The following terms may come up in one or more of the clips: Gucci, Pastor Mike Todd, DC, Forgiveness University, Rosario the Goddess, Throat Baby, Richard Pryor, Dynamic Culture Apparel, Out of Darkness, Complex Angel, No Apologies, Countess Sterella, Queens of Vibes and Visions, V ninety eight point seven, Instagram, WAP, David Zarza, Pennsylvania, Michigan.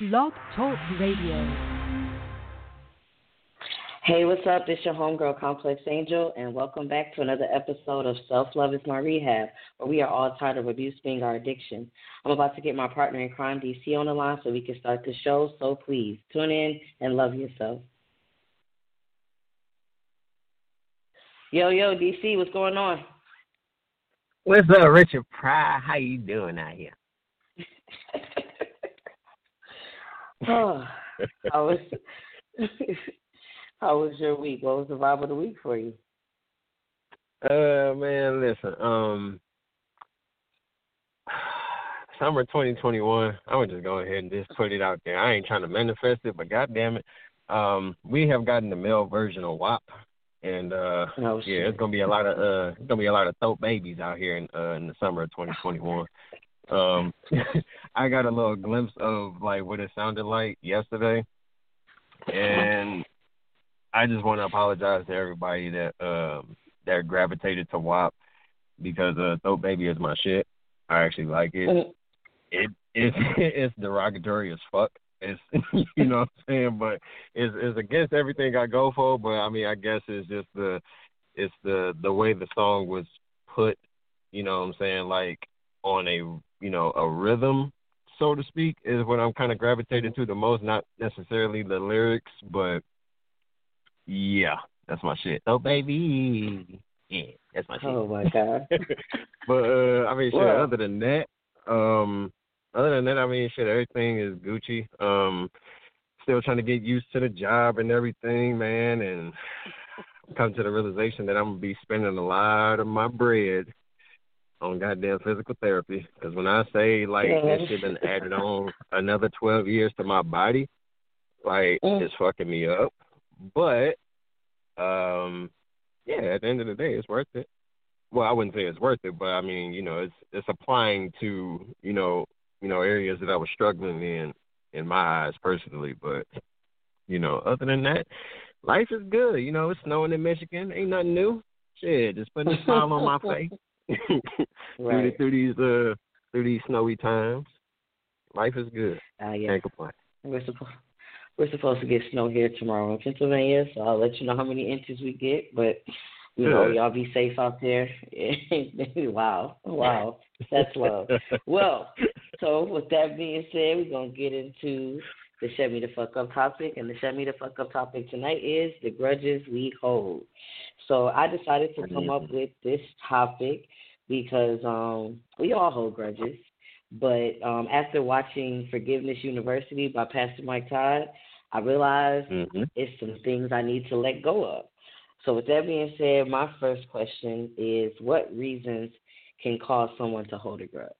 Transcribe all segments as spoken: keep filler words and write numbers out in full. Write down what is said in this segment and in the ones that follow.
Blog Talk Radio. Hey, what's up? It's your homegirl, Complex Angel, and welcome back to another episode of Self Love is My Rehab, where we are all tired of abuse being our addiction. I'm about to get my partner in crime, D C, on the line so we can start the show, so please tune in and love yourself. Yo, yo, D C, what's going on? What's up, Richard Pryor? How you doing out here? Oh, how was how was your week? What was the vibe of the week for you? Uh, man, listen. Um, summer twenty twenty-one. I would just go ahead and just put it out there. I ain't trying to manifest it, but goddamn it, um, we have gotten the male version of W A P, and uh, oh, yeah, it's gonna be a lot of uh, it's gonna be a lot of throat babies out here in uh, in the summer of twenty twenty-one. Um, I got a little glimpse of like what it sounded like yesterday, and I just want to apologize to everybody that um that gravitated to W A P, because uh, Throat Baby is my shit. I actually like it. It it's it's derogatory as fuck. It's you know what I'm saying, but it's it's against everything I go for. But I mean, I guess it's just the it's the the way the song was put. You know what I'm saying, like on a you know, a rhythm, so to speak, is what I'm kind of gravitating to the most, not necessarily the lyrics, but yeah, that's my shit. Oh, baby. Yeah, that's my shit. Oh, my God. But, uh, I mean, shit, well, other than that, um, other than that, I mean, shit, everything is Gucci. Um, still trying to get used to the job and everything, man, and come to the realization that I'm going to be spending a lot of my bread on goddamn physical therapy, because when I say, like, yeah, that shit done added on another twelve years to my body, like, mm. it's fucking me up. But, um, yeah, at the end of the day, it's worth it. Well, I wouldn't say it's worth it, but, I mean, you know, it's it's applying to, you know, you know, areas that I was struggling in, in my eyes personally. But, you know, other than that, life is good. You know, it's snowing in Michigan. Ain't nothing new. Shit, just putting a smile on my face. Right. through, the, through these uh, through these snowy times, life is good. Uh, yeah. Can't complain. We're supposed we're supposed to get snow here tomorrow in Pennsylvania, so I'll let you know how many inches we get. But you good. know, y'all be safe out there. wow, wow, that's love. Well, so with that being said, we're gonna get into the shut me the fuck up topic, and the shut me the fuck up topic tonight is the grudges we hold. So I decided to come up with this topic because um, we all hold grudges. But um, after watching Forgiveness University by Pastor Mike Todd, I realized mm-hmm. it's some things I need to let go of. So with that being said, my first question is, what reasons can cause someone to hold a grudge?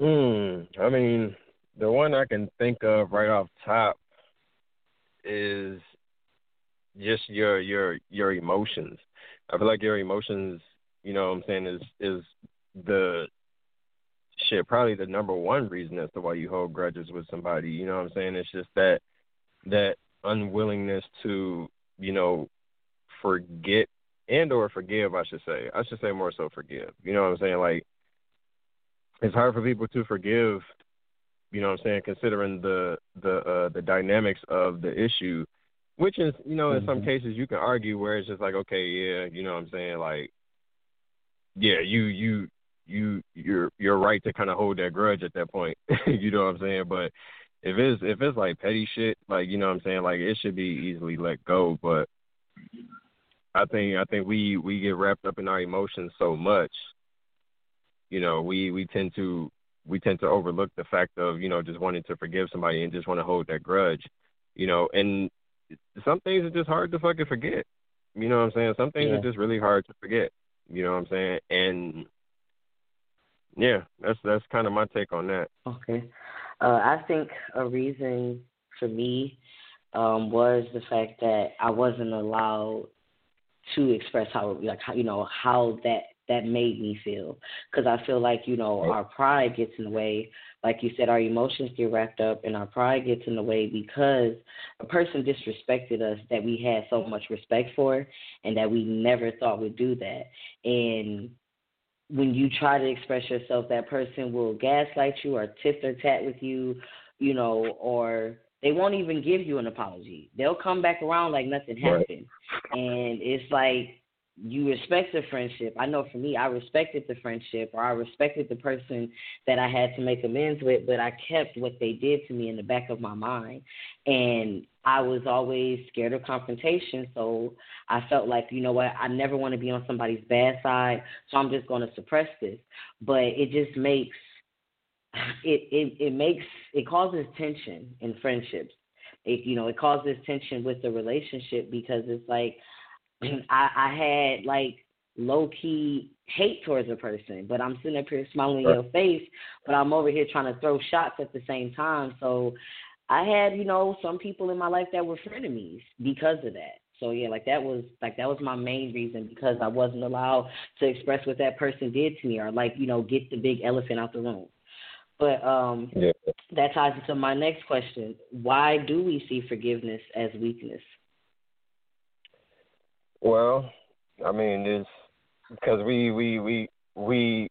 Mm, I mean, the one I can think of right off top is just your your your emotions. I feel like your emotions, you know what I'm saying, is is the shit, probably the number one reason as to why you hold grudges with somebody. You know what I'm saying? It's just that that unwillingness to, you know, forget and or forgive, I should say. I should say more so forgive. You know what I'm saying? Like, it's hard for people to forgive, you know what I'm saying, considering the the uh, the dynamics of the issue. Which is, you know, in some cases you can argue where it's just like, okay, yeah, you know what I'm saying? Like, yeah, you, you, you, you're, you're right to kind of hold that grudge at that point. You know what I'm saying? But if it's, if it's like petty shit, like, you know what I'm saying? Like, it should be easily let go. But I think, I think we, we get wrapped up in our emotions so much, you know, we, we tend to, we tend to overlook the fact of, you know, just wanting to forgive somebody and just want to hold that grudge, you know, and some things are just hard to fucking forget. You know what I'm saying? Some things yeah. are just really hard to forget. You know what I'm saying? And yeah, that's that's kind of my take on that. Okay. Uh, I think a reason for me um, was the fact that I wasn't allowed to express how, like, how, you know, how that, that made me feel. Because I feel like, you know, right. our pride gets in the way. Like you said, our emotions get wrapped up and our pride gets in the way because a person disrespected us that we had so much respect for and that we never thought would do that. And when you try to express yourself, that person will gaslight you or tit or tat with you, you know, or they won't even give you an apology. They'll come back around like nothing happened. Right. And it's like you respect the friendship. I know for me, I respected the friendship, or I respected the person that I had to make amends with, but I kept what they did to me in the back of my mind. And I was always scared of confrontation, so I felt like, you know what, I never want to be on somebody's bad side, so I'm just going to suppress this. But it just makes It, it it makes it causes tension in friendships. It you know it causes tension with the relationship, because it's like I, I had like low key hate towards a person, but I'm sitting up here smiling in your face, but I'm over here trying to throw shots at the same time. So I had you know some people in my life that were frenemies because of that. So yeah, like that was like that was my main reason, because I wasn't allowed to express what that person did to me, or like you know get the big elephant out the room. But um, yeah. That ties into my next question. Why do we see forgiveness as weakness? Well, I mean, it's because we we we we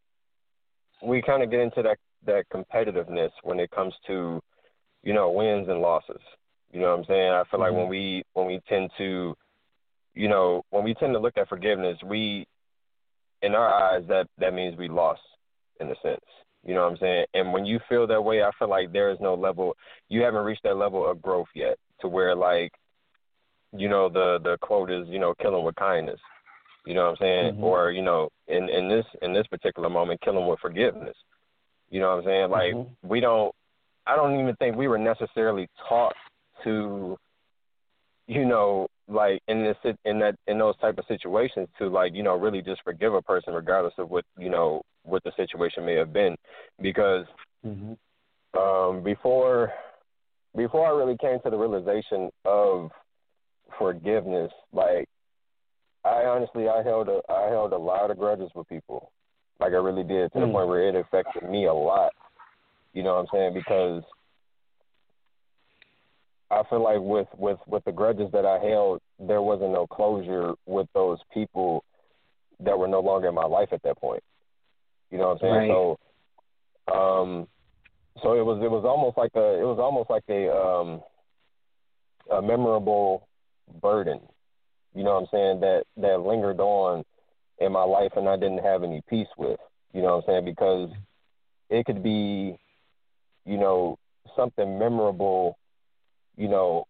we kind of get into that, that competitiveness when it comes to, you know, wins and losses. You know what I'm saying? I feel mm-hmm. like when we when we tend to, you know, when we tend to look at forgiveness, we, in our eyes, that, that means we lost in a sense. You know what I'm saying? And when you feel that way, I feel like there is no level, you haven't reached that level of growth yet to where, like, you know, the, the quote is, you know, kill them with kindness. You know what I'm saying? Mm-hmm. Or, you know, in, in this in this particular moment, kill them with forgiveness. You know what I'm saying? Like, mm-hmm. we don't, I don't even think we were necessarily taught to, you know, like in this in that in those type of situations to, like, you know, really just forgive a person regardless of what, you know, what the situation may have been, because mm-hmm. um, before before I really came to the realization of forgiveness, like I honestly I held a, I held a lot of grudges with people, like I really did, to mm-hmm. the point where it affected me a lot. You know what I'm saying? Because I feel like with, with, with the grudges that I held, there wasn't no closure with those people that were no longer in my life at that point. You know what I'm saying? Right. So, um, so it was it was almost like a it was almost like a um, a memorable burden. You know what I'm saying? That that lingered on in my life, and I didn't have any peace with. You know what I'm saying? Because it could be, you know, something memorable, you know,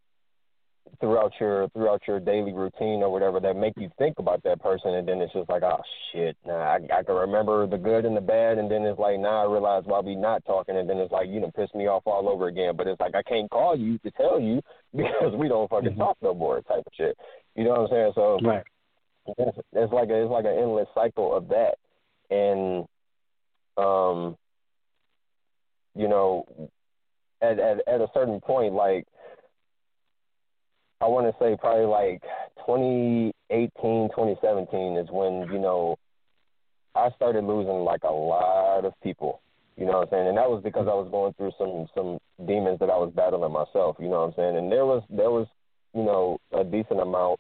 throughout your throughout your daily routine or whatever, that make you think about that person, and then it's just like, oh shit, nah, I, I can remember the good and the bad, and then it's like, now nah, I realize why we not talking, and then it's like, you done pissed me off all over again, but it's like, I can't call you to tell you because we don't fucking mm-hmm. talk no more type of shit. You know what I'm saying? So right. it's, it's like a, it's like an endless cycle of that, and um, you know, at at, at a certain point, like, I want to say probably like twenty eighteen, twenty seventeen is when, you know, I started losing like a lot of people, you know what I'm saying? And that was because I was going through some, some demons that I was battling myself, you know what I'm saying? And there was, there was, you know, a decent amount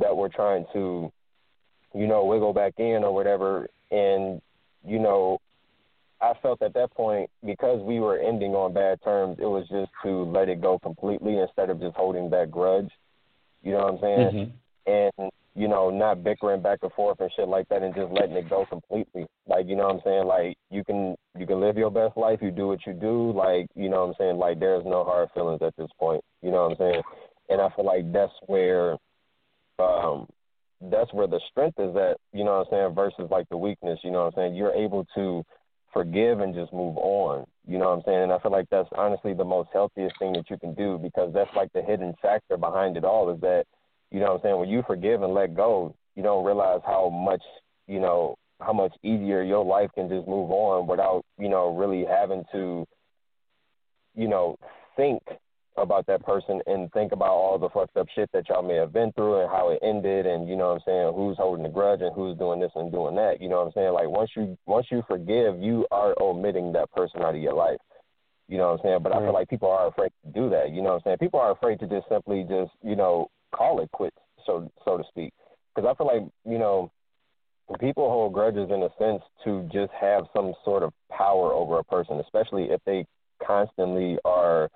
that were trying to, you know, wiggle back in or whatever. And, you know, I felt at that point, because we were ending on bad terms, it was just to let it go completely instead of just holding that grudge. You know what I'm saying? Mm-hmm. And, you know, not bickering back and forth and shit like that, and just letting it go completely. Like, you know what I'm saying? Like, you can you can live your best life. You do what you do. Like, you know what I'm saying? Like, there's no hard feelings at this point. You know what I'm saying? And I feel like that's where um, that's where the strength is at, you know what I'm saying, versus, like, the weakness. You know what I'm saying? You're able to forgive and just move on, you know what I'm saying? And I feel like that's honestly the most healthiest thing that you can do, because that's like the hidden factor behind it all, is that, you know what I'm saying, when you forgive and let go, you don't realize how much, you know, how much easier your life can just move on without, you know, really having to, you know, think about that person and think about all the fucked up shit that y'all may have been through and how it ended, and, you know what I'm saying, who's holding the grudge and who's doing this and doing that. You know what I'm saying? Like, once you once you forgive, you are omitting that person out of your life. You know what I'm saying? But right. I feel like people are afraid to do that. You know what I'm saying? People are afraid to just simply just, you know, call it quits, so so to speak. Because I feel like, you know, people hold grudges in a sense to just have some sort of power over a person, especially if they constantly are,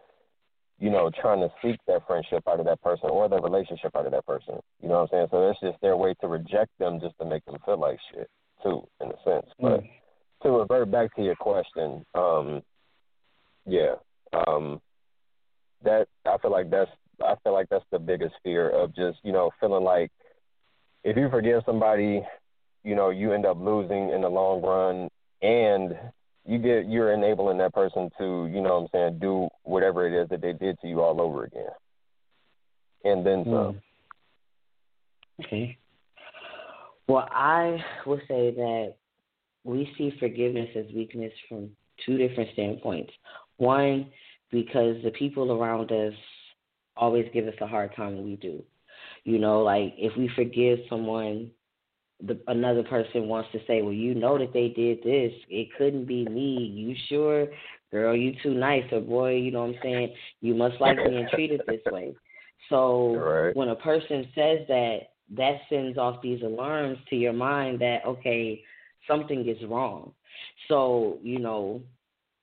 you know, trying to seek their friendship out of that person or their relationship out of that person. You know what I'm saying? So that's just their way to reject them just to make them feel like shit, too, in a sense. But mm. to revert back to your question, um, yeah, um, that I feel like that's I feel like that's the biggest fear of just, you know, feeling like if you forgive somebody, you know, you end up losing in the long run, and you get you're enabling that person to, you know what I'm saying, do whatever it is that they did to you all over again. And then some. Okay. Well, I will say that we see forgiveness as weakness from two different standpoints. One, because the people around us always give us a hard time when we do. You know, like if we forgive someone, the, another person wants to say, well, you know that they did this. It couldn't be me. You sure? Girl, you too nice. Or boy, you know what I'm saying? You must like being treated this way. So right. when a person says that, that sends off these alarms to your mind that, okay, something is wrong. So, you know,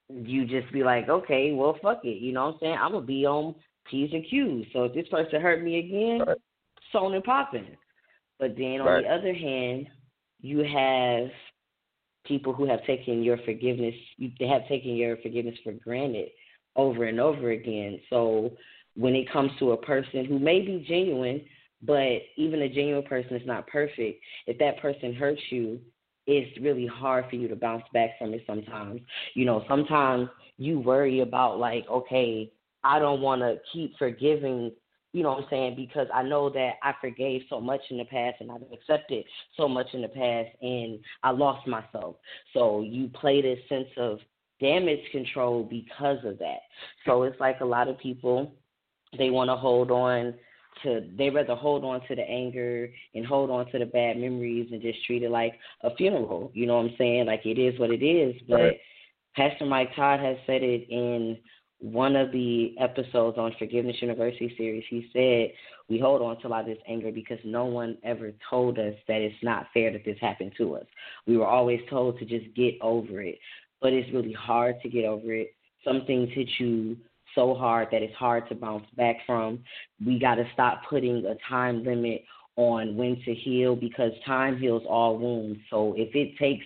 you just be like, okay, well, fuck it. You know what I'm saying? I'm going to be on P's and Q's. So if this person hurt me again, right. sewn and popping. But then on right. the other hand, you have people who have taken your forgiveness, they have taken your forgiveness for granted over and over again. So when it comes to a person who may be genuine, but even a genuine person is not perfect, if that person hurts you, it's really hard for you to bounce back from it sometimes. You know, sometimes you worry about like, okay, I don't want to keep forgiving. You know what I'm saying? Because I know that I forgave so much in the past and I've accepted so much in the past and I lost myself. So you play this sense of damage control because of that. So it's like a lot of people, they want to hold on to, they rather hold on to the anger and hold on to the bad memories and just treat it like a funeral. You know what I'm saying? Like it is what it is. But right. Pastor Mike Todd has said it in one of the episodes on Forgiveness University series. He said, we hold on to a lot of this anger because no one ever told us that it's not fair that this happened to us. We were always told to just get over it, but it's really hard to get over it. Some things hit you so hard that it's hard to bounce back from. We got to stop putting a time limit on when to heal because time heals all wounds. So if it takes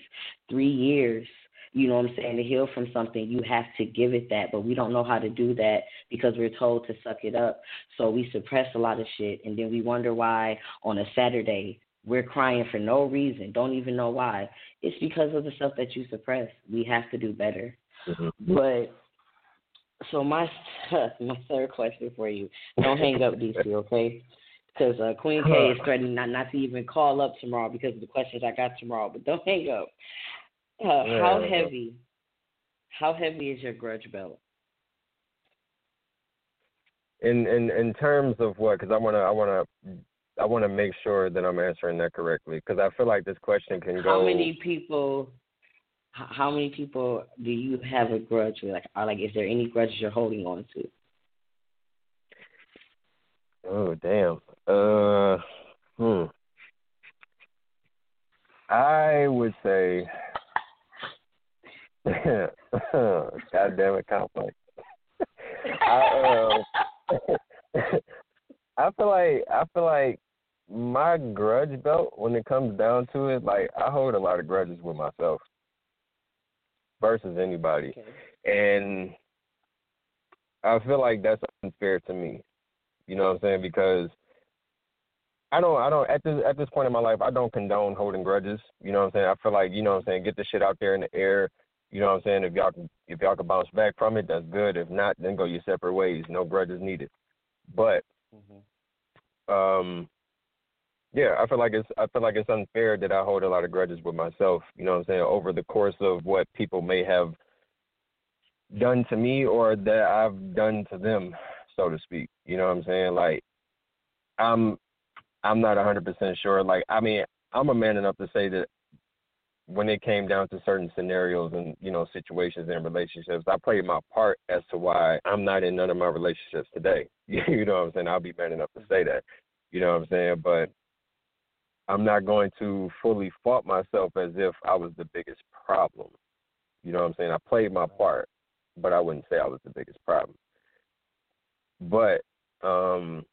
three years, you know what I'm saying, to heal from something, you have to give it that. But we don't know how to do that because we're told to suck it up. So we suppress a lot of shit, and then we wonder why on a Saturday we're crying for no reason, don't even know why. It's because of the stuff that you suppress. We have to do better. Mm-hmm. But so my, my third question for you, don't hang up, D C, okay? Because uh, Queen K is threatening not, not to even call up tomorrow because of the questions I got tomorrow, but don't hang up. Uh, how heavy, how heavy is your grudge belt? In in, in terms of what? Because I wanna I wanna I wanna make sure that I'm answering that correctly. Because I feel like this question can go. How many people? How many people do you have a grudge with? Like, are, like, is there any grudges you're holding on to? Oh damn. Uh, hmm. I would say. God damn it, Complex. I, um, I feel like I feel like my grudge belt, when it comes down to it, like I hold a lot of grudges with myself versus anybody, okay. And I feel like that's unfair to me. You know what I'm saying? Because I don't, I don't, at this, at this point in my life, I don't condone holding grudges. You know what I'm saying? I feel like, you know what I'm saying, get the shit out there in the air. You know what I'm saying? If y'all can, if y'all can bounce back from it, that's good. If not, then go your separate ways. No grudges needed. But, mm-hmm. um, yeah, I feel like it's, I feel like it's unfair that I hold a lot of grudges with myself. You know what I'm saying? Over the course of what people may have done to me or that I've done to them, so to speak. You know what I'm saying? Like, I'm. I'm not one hundred percent sure. Like, I mean, I'm a man enough to say that when it came down to certain scenarios and, you know, situations and relationships, I played my part as to why I'm not in none of my relationships today. You know what I'm saying? I'll be man enough to say that. You know what I'm saying? But I'm not going to fully fault myself as if I was the biggest problem. You know what I'm saying? I played my part, but I wouldn't say I was the biggest problem. But, um,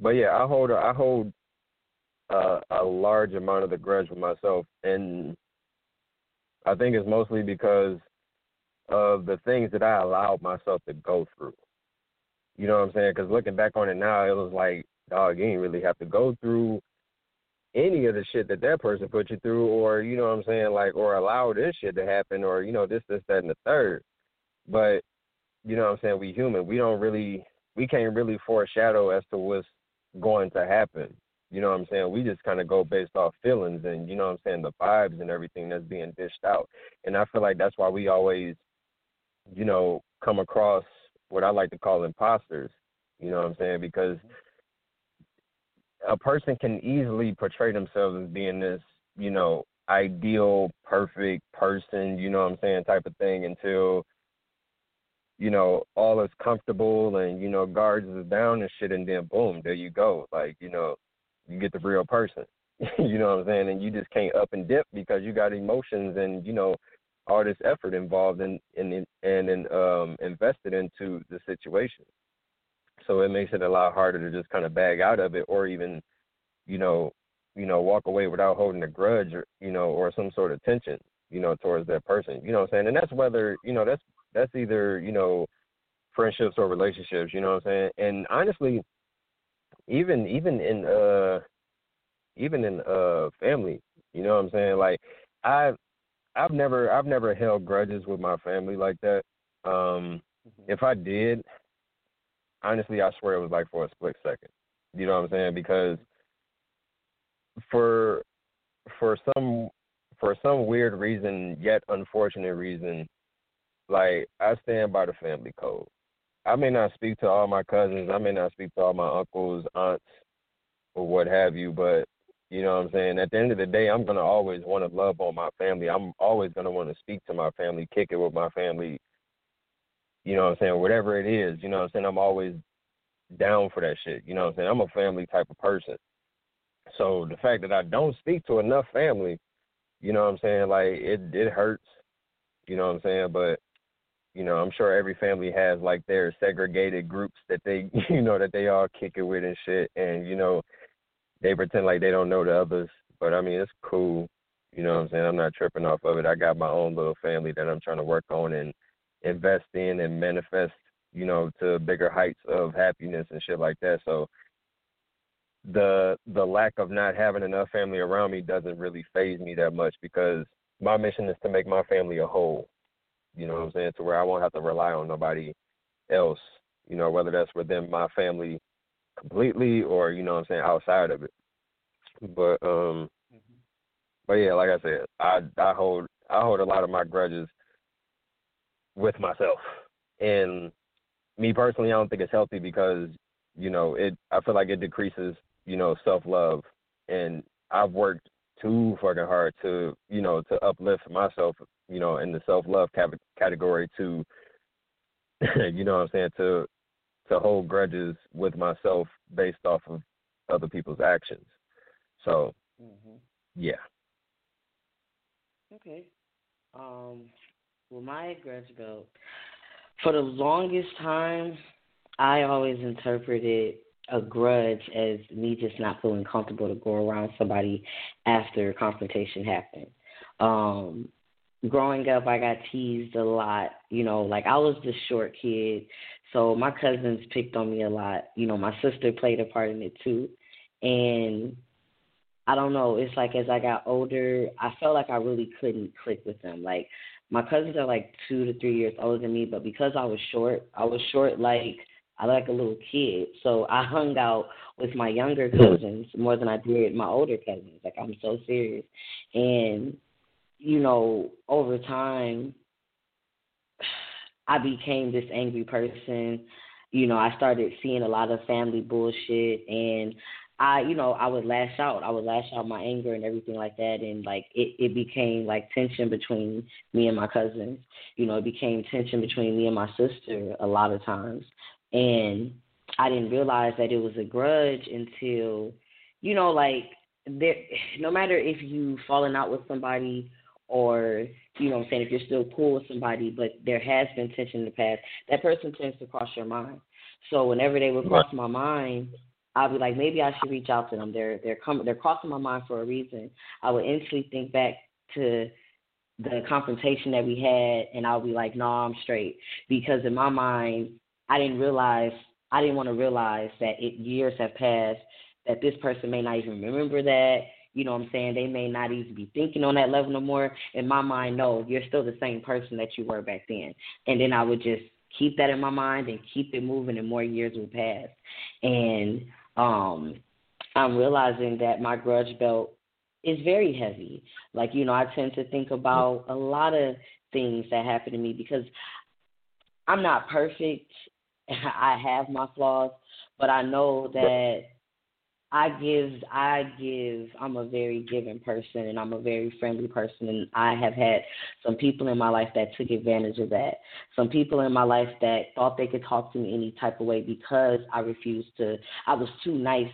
but yeah, I hold a, I hold a, a large amount of the grudge with myself, and I think it's mostly because of the things that I allowed myself to go through. You know what I'm saying? Because looking back on it now, it was like, dog, you didn't really have to go through any of the shit that that person put you through, or, you know what I'm saying, like, or allow this shit to happen, or, you know, this, this, that, and the third. But, you know what I'm saying, we human. We don't really, we can't really foreshadow as to what's going to happen. You know what I'm saying? We just kind of go based off feelings and, you know what I'm saying, the vibes and everything that's being dished out. And I feel like that's why we always, you know, come across what I like to call imposters. You know what I'm saying? Because a person can easily portray themselves as being this, you know, ideal, perfect person, you know what I'm saying, type of thing until, you know, all is comfortable and, you know, guards is down and shit, and then boom, there you go. Like, you know, you get the real person, you know what I'm saying? And you just can't up and dip because you got emotions and, you know, all this effort involved in, in, in and in, um, invested into the situation. So it makes it a lot harder to just kind of bag out of it, or even, you know, you know, walk away without holding a grudge, or, you know, or some sort of tension, you know, towards that person. You know what I'm saying? And that's whether, you know, that's that's either, you know, friendships or relationships. You know what I'm saying? And honestly, even even in uh even in uh family, you know what I'm saying? Like I've I've never I've never held grudges with my family like that. Um, mm-hmm. If I did, honestly, I swear it was like for a split second. You know what I'm saying? Because for for some for some weird reason, yet unfortunate reason, like I stand by the family code. I may not speak to all my cousins, I may not speak to all my uncles, aunts, or what have you, but you know what I'm saying? At the end of the day, I'm gonna always wanna love on my family. I'm always gonna wanna speak to my family, kick it with my family. You know what I'm saying? Whatever it is, you know what I'm saying? I'm always down for that shit. You know what I'm saying? I'm a family type of person. So the fact that I don't speak to enough family, you know what I'm saying? Like, it, it hurts. You know what I'm saying? But, you know, I'm sure every family has, like, their segregated groups that they, you know, that they all kick it with and shit. And, you know, they pretend like they don't know the others. But, I mean, it's cool. You know what I'm saying? I'm not tripping off of it. I got my own little family that I'm trying to work on and invest in and manifest, you know, to bigger heights of happiness and shit like that. So the the lack of not having enough family around me doesn't really faze me that much, because my mission is to make my family a whole, you know what I'm saying, to where I won't have to rely on nobody else, you know, whether that's within my family completely or, you know what I'm saying, outside of it. But um mm-hmm. but yeah, like I said, I I hold I hold a lot of my grudges with myself, and me personally, I don't think it's healthy, because, you know, it, I feel like it decreases, you know, self-love, and I've worked too fucking hard to, you know, to uplift myself, you know, in the self-love cap- category to, you know what I'm saying, to, to hold grudges with myself based off of other people's actions. So, mm-hmm. yeah. Okay. Um, Well, my grudge belt, for the longest time, I always interpreted a grudge as me just not feeling comfortable to go around somebody after confrontation happened. Um, growing up, I got teased a lot. You know, like, I was the short kid, so my cousins picked on me a lot. You know, my sister played a part in it, too. And I don't know, it's like as I got older, I felt like I really couldn't click with them. Like, my cousins are like two to three years older than me, but because I was short, I was short like I like a little kid. So I hung out with my younger cousins more than I did my older cousins. Like, I'm so serious. And, you know, over time, I became this angry person. You know, I started seeing a lot of family bullshit, and I, you know, I would lash out. I would lash out my anger and everything like that. And, like, it, it became, like, tension between me and my cousins. You know, it became tension between me and my sister a lot of times. And I didn't realize that it was a grudge until, you know, like, there, no matter if you've fallen out with somebody or, you know what I'm saying, if you're still cool with somebody, but there has been tension in the past, that person tends to cross your mind. So whenever they would cross my mind, I'd be like, maybe I should reach out to them. They're they're coming. They're crossing my mind for a reason. I would instantly think back to the confrontation that we had, and I'll be like, no, nah, I'm straight. Because in my mind, I didn't realize, I didn't want to realize that it, years have passed, that this person may not even remember that. You know what I'm saying? They may not even be thinking on that level no more. In my mind, no, you're still the same person that you were back then. And then I would just keep that in my mind and keep it moving, and more years will pass. And um, I'm realizing that my grudge belt is very heavy. Like, you know, I tend to think about a lot of things that happen to me because I'm not perfect. I have my flaws, but I know that I give, I give, I'm a very giving person, and I'm a very friendly person, and I have had some people in my life that took advantage of that. Some people in my life that thought they could talk to me any type of way because I refused to, I was too nice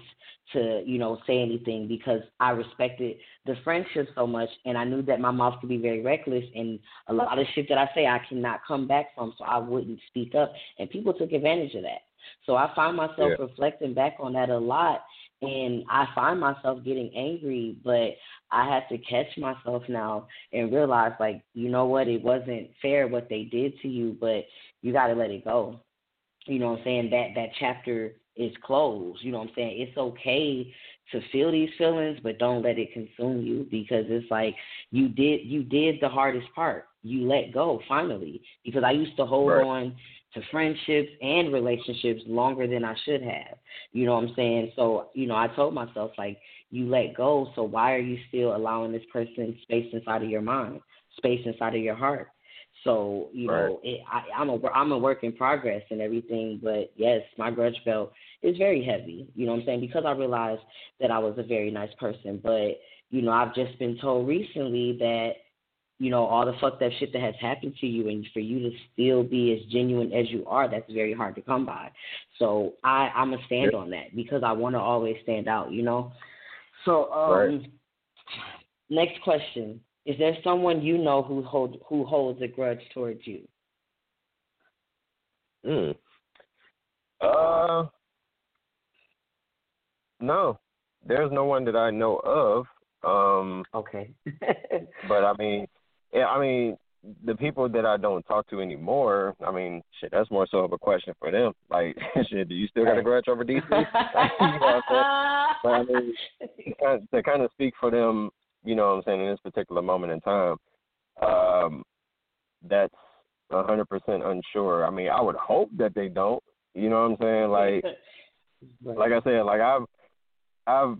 to, you know, say anything because I respected the friendship so much, and I knew that my mouth could be very reckless, and a lot of shit that I say I cannot come back from, so I wouldn't speak up, and people took advantage of that. So I find myself yeah. reflecting back on that a lot. And I find myself getting angry, but I have to catch myself now and realize, like, you know what, it wasn't fair what they did to you, but you got to let it go. You know what I'm saying? That that chapter is closed. You know what I'm saying? It's okay to feel these feelings, but don't let it consume you, because it's like you did you did the hardest part. You let go finally, because I used to hold right. on to friendships and relationships longer than I should have. You know what I'm saying? So, you know, I told myself, like, you let go, so why are you still allowing this person space inside of your mind, space inside of your heart? So, you right. know, it, I, I'm, a, I'm a work in progress and everything, but, yes, my grudge belt is very heavy, you know what I'm saying, because I realized that I was a very nice person. But, you know, I've just been told recently that, you know, all the fucked up shit that has happened to you, and for you to still be as genuine as you are, that's very hard to come by. So I, I'm going to stand yeah. on that because I want to always stand out, you know. So um, right. next question. Is there someone you know who, hold, who holds a grudge towards you? Mm. Uh, no, there's no one that I know of. Um, okay. But, I mean, yeah, I mean, the people that I don't talk to anymore, I mean, shit, that's more so of a question for them. Like, shit, do you still got a grudge over D C? You know what I'm saying? But, I mean, to kind, of, to kind of speak for them, you know what I'm saying, in this particular moment in time, um, that's one hundred percent unsure. I mean, I would hope that they don't. You know what I'm saying? Like, like I said, like, I've, I've,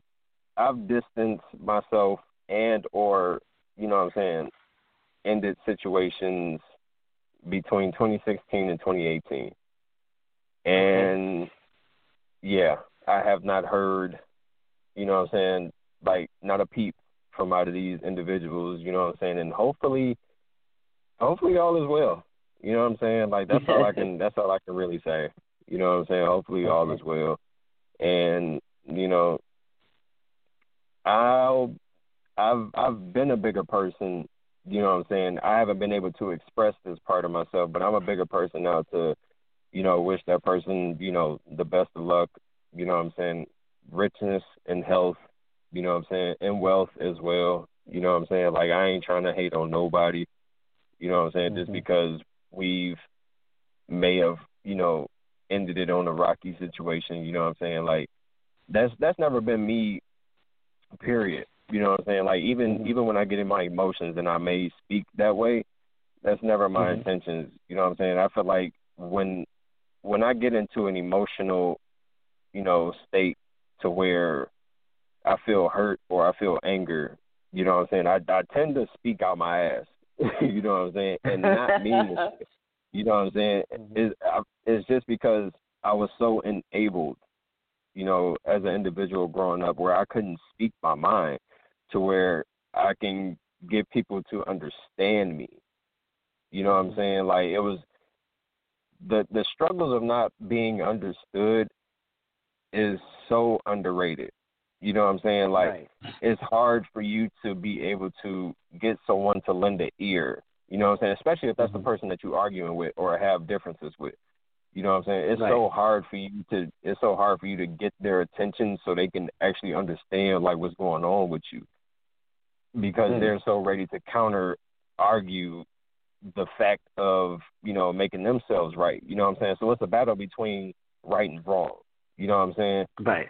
I've distanced myself and or, you know what I'm saying, ended situations between twenty sixteen and twenty eighteen. And, yeah, I have not heard, you know what I'm saying, like, not a peep from out of these individuals, you know what I'm saying. And hopefully, hopefully all is well. You know what I'm saying? Like, that's all I can, that's all I can really say. You know what I'm saying? Hopefully all is well. And, you know, I'll, I've I've been a bigger person, you know what I'm saying. I haven't been able to express this part of myself, but I'm a bigger person now to, you know, wish that person, you know, the best of luck, you know what I'm saying, richness and health, you know what I'm saying, and wealth as well, you know what I'm saying. Like, I ain't trying to hate on nobody, you know what I'm saying, mm-hmm. just because we've may have, you know, ended it on a rocky situation, you know what I'm saying. Like, that's that's never been me. Period. You know what I'm saying? Like, even mm-hmm. even when I get in my emotions and I may speak that way, that's never my mm-hmm. intentions. You know what I'm saying? I feel like when when I get into an emotional, you know, state to where I feel hurt or I feel anger, you know what I'm saying? I, I tend to speak out my ass. You know what I'm saying? And not mean it. You know what I'm saying? It's, I, it's just because I was so enabled, you know, as an individual growing up, where I couldn't speak my mind to where I can get people to understand me. You know what I'm saying? Like, it was the the struggles of not being understood is so underrated. You know what I'm saying? Like, right. It's hard for you to be able to get someone to lend an ear. You know what I'm saying? Especially if that's the person that you're arguing with or have differences with. You know what I'm saying? It's right. so hard for you to it's so hard for you to get their attention so they can actually understand like what's going on with you. Because mm-hmm. they're so ready to counter argue the fact of, you know, making themselves right. You know what I'm saying? So it's a battle between right and wrong. You know what I'm saying? Right.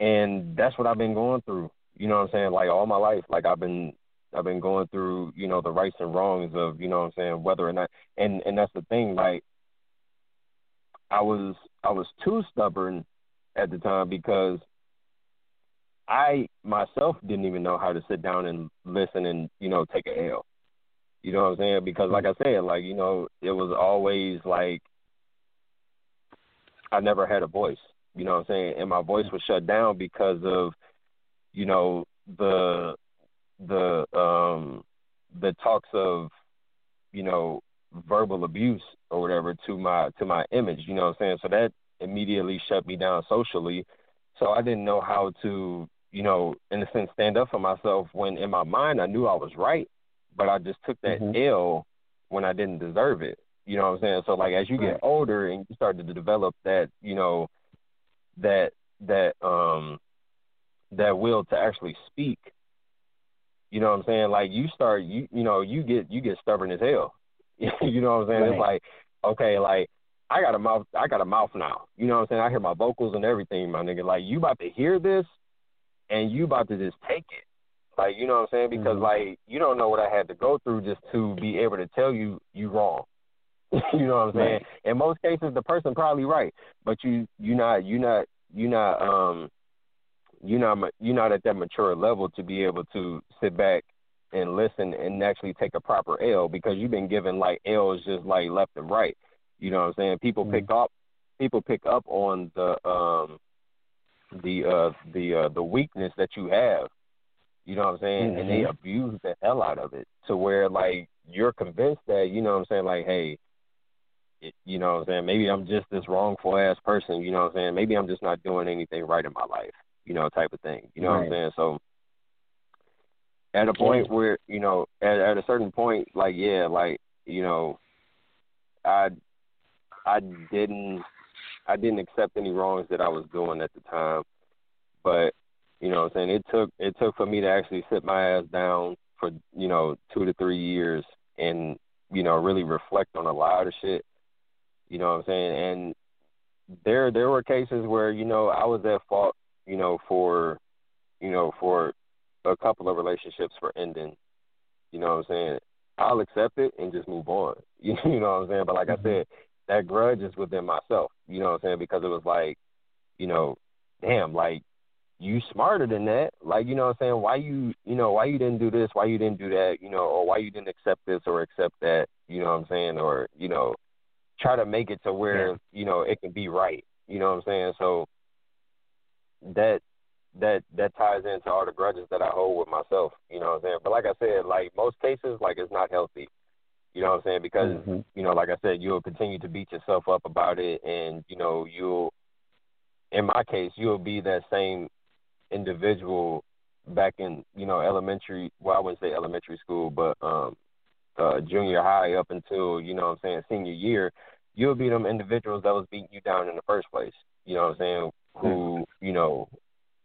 And that's what I've been going through. You know what I'm saying? Like all my life. Like I've been I've been going through, you know, the rights and wrongs of, you know what I'm saying, whether or not and, and that's the thing, like I was I was too stubborn at the time because I myself didn't even know how to sit down and listen and, you know, take a L. You know what I'm saying? Because like I said, like, you know, it was always like I never had a voice. You know what I'm saying? And my voice was shut down because of, you know, the the um, the talks of, you know, verbal abuse or whatever to my to my image. You know what I'm saying? So that immediately shut me down socially. So I didn't know how to, you know, in a sense, stand up for myself when in my mind I knew I was right, but I just took that mm-hmm. L when I didn't deserve it. You know what I'm saying? So like as you get older and you start to develop that, you know, that that um that will to actually speak. You know what I'm saying? Like you start you you know, you get you get stubborn as hell. You know what I'm saying? Right. It's like, okay, like I got a mouth I got a mouth now. You know what I'm saying? I hear my vocals and everything, my nigga. Like you about to hear this and you about to just take it. Like, you know what I'm saying? Because mm-hmm. like you don't know what I had to go through just to be able to tell you you wrong. You know what I'm saying? Right. In most cases the person probably right. But you you not you not you not um you not you not at that mature level to be able to sit back and listen and actually take a proper L because you've been given like L's just like left and right. You know what I'm saying? People mm-hmm. pick up people pick up on the um the uh the uh the weakness that you have. You know what I'm saying? Mm-hmm. And they abuse the hell out of it to where like you're convinced that, you know what I'm saying, like, hey, it, you know what I'm saying, maybe I'm just this wrongful ass person, you know what I'm saying? Maybe I'm just not doing anything right in my life, you know, type of thing. You know right. what I'm saying? So at a point where, you know, at, at a certain point, like, yeah, like, you know, I, I didn't, I didn't accept any wrongs that I was doing at the time, but, you know what I'm saying? It took, it took for me to actually sit my ass down for, you know, two to three years and, you know, really reflect on a lot of shit, you know what I'm saying? And there, there were cases where, you know, I was at fault, you know, for, you know, for a couple of relationships for ending, you know what I'm saying? I'll accept it and just move on, you know what I'm saying? But like I said, that grudge is within myself, you know what I'm saying? Because it was like, you know, damn, like you smarter than that. Like, you know what I'm saying? Why you, you know, why you didn't do this? Why you didn't do that? You know, or why you didn't accept this or accept that, you know what I'm saying? Or, you know, try to make it to where, yeah. you know, it can be right. You know what I'm saying? So that, that that ties into all the grudges that I hold with myself, you know what I'm saying? But like I said, like most cases, like it's not healthy, you know what I'm saying? Because, mm-hmm. you know, like I said, you'll continue to beat yourself up about it and, you know, you'll, in my case, you'll be that same individual back in, you know, elementary, well, I wouldn't say elementary school, but um, uh, junior high up until, you know what I'm saying, senior year, you'll be them individuals that was beating you down in the first place, you know what I'm saying, who, you know,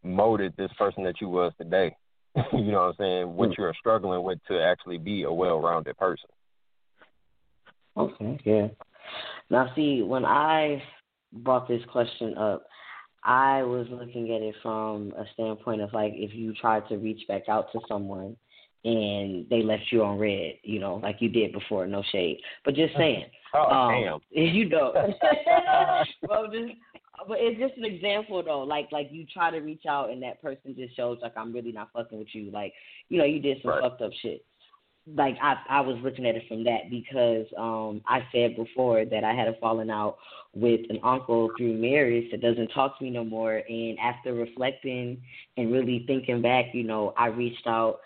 molded this person that you was today. You know what I'm saying? What you're struggling with to actually be a well-rounded person. Okay, yeah. Now, see, when I brought this question up, I was looking at it from a standpoint of, like, if you tried to reach back out to someone and they left you on red, you know, like you did before, no shade. But just saying. Oh, um, damn. You know. Well, just... But it's just an example, though. Like, like you try to reach out, and that person just shows, like, I'm really not fucking with you. Like, you know, you did some right. fucked up shit. Like, I, I was looking at it from that because um, I said before that I had a falling out with an uncle through marriage that doesn't talk to me no more. And after reflecting and really thinking back, you know, I reached out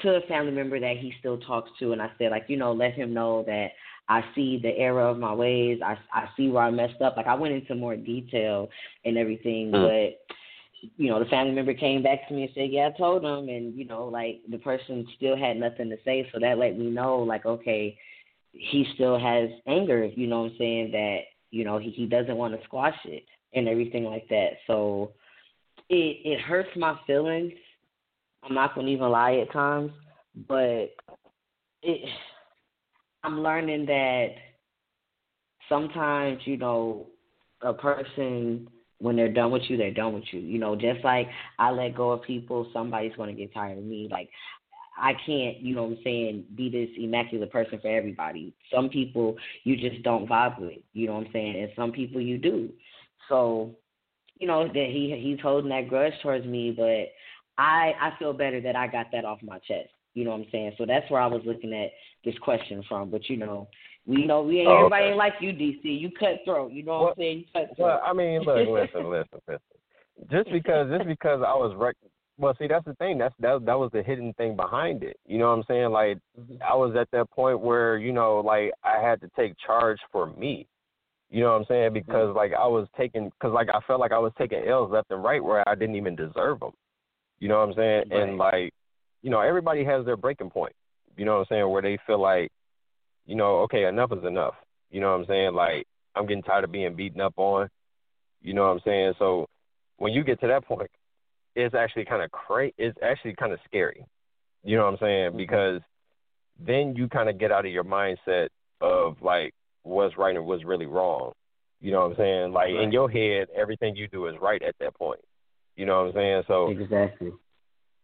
to a family member that he still talks to, and I said, like, you know, let him know that I see the error of my ways. I, I see where I messed up. Like, I went into more detail and everything, mm. but you know, the family member came back to me and said, yeah, I told him. And, you know, like, the person still had nothing to say. So that let me know, like, okay, he still has anger, you know what I'm saying, that, you know, he, he doesn't want to squash it and everything like that. So it, it hurts my feelings. I'm not going to even lie at times. But it, I'm learning that sometimes, you know, a person, when they're done with you, they're done with you. You know, just like I let go of people, somebody's going to get tired of me. Like, I can't, you know what I'm saying, be this immaculate person for everybody. Some people you just don't vibe with, you know what I'm saying, and some people you do. So, you know, that he he's holding that grudge towards me, but I, I feel better that I got that off my chest, you know what I'm saying. So that's where I was looking at this question from. But, you know, we know we ain't, oh, okay. Everybody ain't like you, D C. You cutthroat, you know what, what I'm saying. You cutthroat. Well, I mean, look, listen, listen, listen. Just because, just because I was wrecked. Well, see, that's the thing. That's that. That was the hidden thing behind it. You know what I'm saying? Like, I was at that point where, you know, like, I had to take charge for me. You know what I'm saying? Because, like, I was taking, because, like, I felt like I was taking L's left and right where I didn't even deserve them. You know what I'm saying? Right. And, like, you know, everybody has their breaking point. You know what I'm saying? Where they feel like, you know, okay, enough is enough. You know what I'm saying? Like, I'm getting tired of being beaten up on. You know what I'm saying? So when you get to that point, it's actually kind of cra- it's actually kind of scary. You know what I'm saying? Because then you kind of get out of your mindset of, like, what's right and what's really wrong. You know what I'm saying? Like, right. In your head, everything you do is right at that point. You know what I'm saying? So exactly.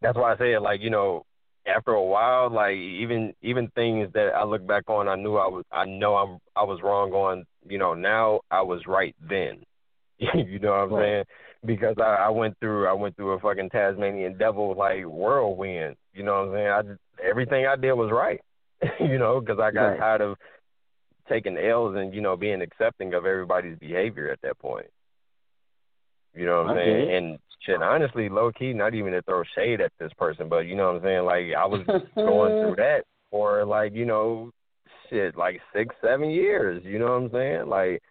That's why I say it, like, you know, after a while, like, even even things that I look back on, I knew I was, I know I'm, I was wrong on, you know, now I was right then. You know what I'm right. saying? Because I, I went through, I went through a fucking Tasmanian devil, like, whirlwind. You know what I'm saying? I, everything I did was right. You know, because I got right. tired of taking L's and, you know, being accepting of everybody's behavior at that point. You know what I'm okay. saying? And shit, honestly, low-key, not even to throw shade at this person, but you know what I'm saying? Like, I was going through that for, like, you know, shit, like six, seven years. You know what I'm saying? Like,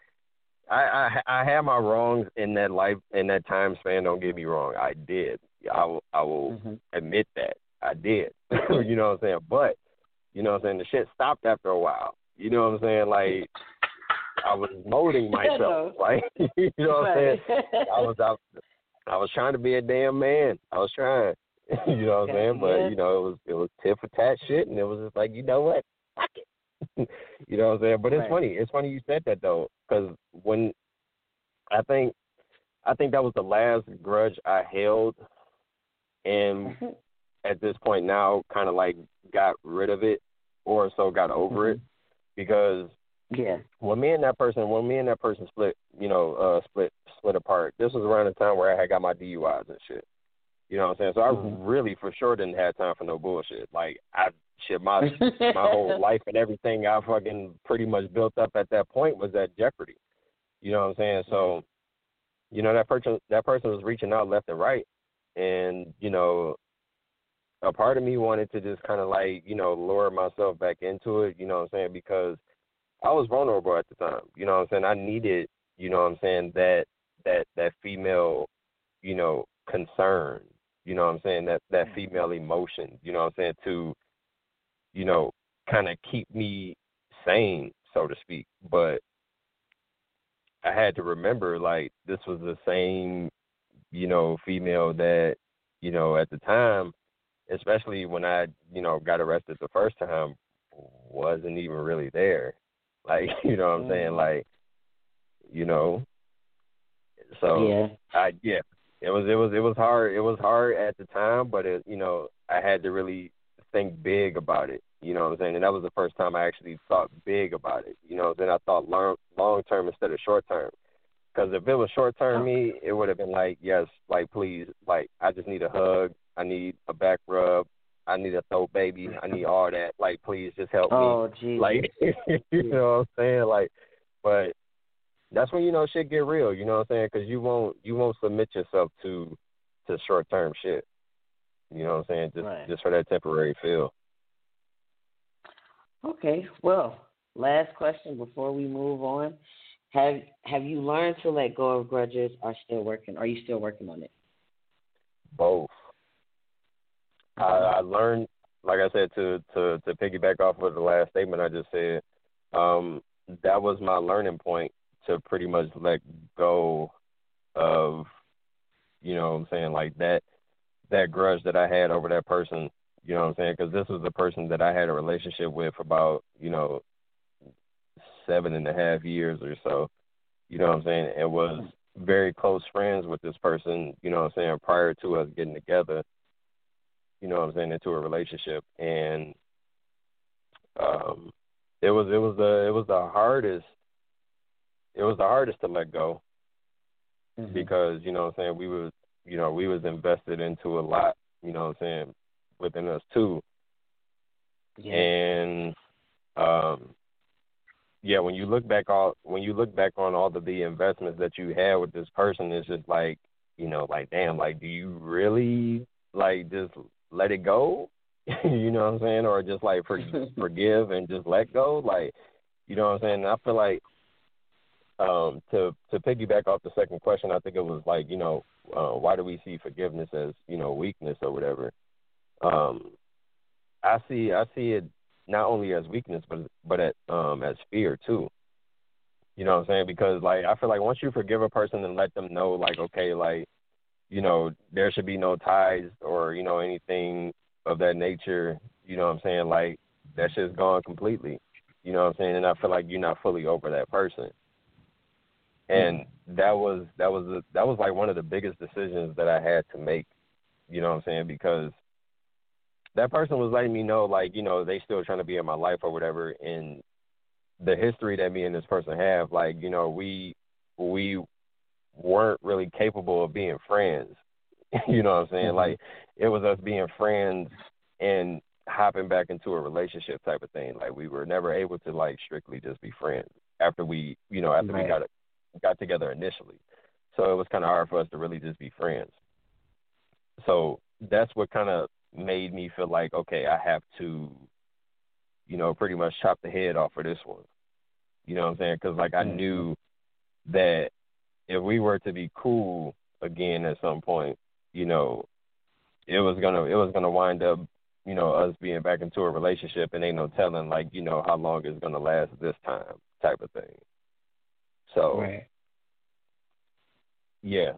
I, I, I had my wrongs in that life, in that time span. Don't get me wrong. I did. I will, I will mm-hmm. admit that. I did. You know what I'm saying? But, you know what I'm saying? The shit stopped after a while. You know what I'm saying? Like, I was molding myself. Like, you know what right. I'm saying? I was out. I was trying to be a damn man. I was trying. You know what I'm saying? But, you know, it was it was tit for tat shit, and it was just like, you know what? Fuck it. You know what I'm saying? But it's right. funny. It's funny you said that, though, because when I think I think that was the last grudge I held, and at this point now kind of, like, got rid of it, or so got over mm-hmm. it, because yeah. When me and that person, when me and that person split, you know, uh, split, split apart. This was around the time where I had got my D U Is and shit. You know what I'm saying? So I mm-hmm. really, for sure, didn't have time for no bullshit. Like, I shit, my my whole life and everything I fucking pretty much built up at that point was at jeopardy. You know what I'm saying? So, you know, that person, that person was reaching out left and right, and you know, a part of me wanted to just kind of, like, you know, lure myself back into it. You know what I'm saying? Because I was vulnerable at the time, you know what I'm saying? I needed, you know what I'm saying, that that that female, you know, concern, you know what I'm saying, that, that female emotion, you know what I'm saying, to, you know, kind of keep me sane, so to speak. But I had to remember, like, this was the same, you know, female that, you know, at the time, especially when I, you know, got arrested the first time, wasn't even really there. Like, you know what I'm saying? Like, you know, so yeah. I, yeah, it was, it was, it was hard. It was hard at the time, but it, you know, I had to really think big about it. You know what I'm saying? And that was the first time I actually thought big about it. You know, then I thought long, long term instead of short term. Cause if it was short term okay. me, it would have been like, yes, like, please, like, I just need a hug. I need a back rub. I need a throat baby. I need all that. Like, please just help oh, me. Oh, like, you know what I'm saying? Like, but that's when, you know, shit get real. You know what I'm saying? Because you won't, you won't submit yourself to, to short-term shit. You know what I'm saying? Just, right. just for that temporary feel. Okay. Well, last question before we move on. Have, have you learned to let go of grudges or still working? Are you still working on it? both. I, I learned, like I said, to, to, to piggyback off of the last statement I just said, um, that was my learning point to pretty much let go of, you know what I'm saying, like that that grudge that I had over that person, you know what I'm saying, because this was the person that I had a relationship with for about, you know, seven and a half years or so, you know what I'm saying, and was very close friends with this person, you know what I'm saying, prior to us getting together, you know what I'm saying, into a relationship. And um, it was it was the it was the hardest it was the hardest to let go, mm-hmm. because, you know what I'm saying, we was you know, we was invested into a lot, you know what I'm saying, within us too. Yeah. And um yeah, when you look back all when you look back on all of the investments that you had with this person, it's just like, you know, like, damn, like, do you really like just let it go? You know what I'm saying? Or just like for, forgive and just let go? Like, you know what I'm saying? And I feel like um, to to piggyback off the second question, I think it was like, you know, uh, why do we see forgiveness as, you know, weakness or whatever? Um, I see I see it. Not only as weakness, but but at, um, as fear too. You know what I'm saying? Because like I feel like once you forgive a person and let them know, like, okay, like, you know, there should be no ties or, you know, anything of that nature. You know what I'm saying? Like, that shit's gone completely. You know what I'm saying? And I feel like you're not fully over that person. And mm-hmm. that was that was a, that was like one of the biggest decisions that I had to make. You know what I'm saying? Because that person was letting me know, like, you know, they still trying to be in my life or whatever. And the history that me and this person have, like, you know, we we weren't really capable of being friends. You know what I'm saying? Mm-hmm. Like, it was us being friends and hopping back into a relationship type of thing. Like, we were never able to, like, strictly just be friends after we, you know, after right. we got got together initially. So it was kind of hard for us to really just be friends. So that's what kind of made me feel like, okay, I have to, you know, pretty much chop the head off for this one. You know what I'm saying? Because, like, I knew that if we were to be cool again at some point, you know, it was gonna it was gonna wind up, you know, us being back into a relationship, and ain't no telling, like, you know, how long it's gonna last this time type of thing. So, right. yeah.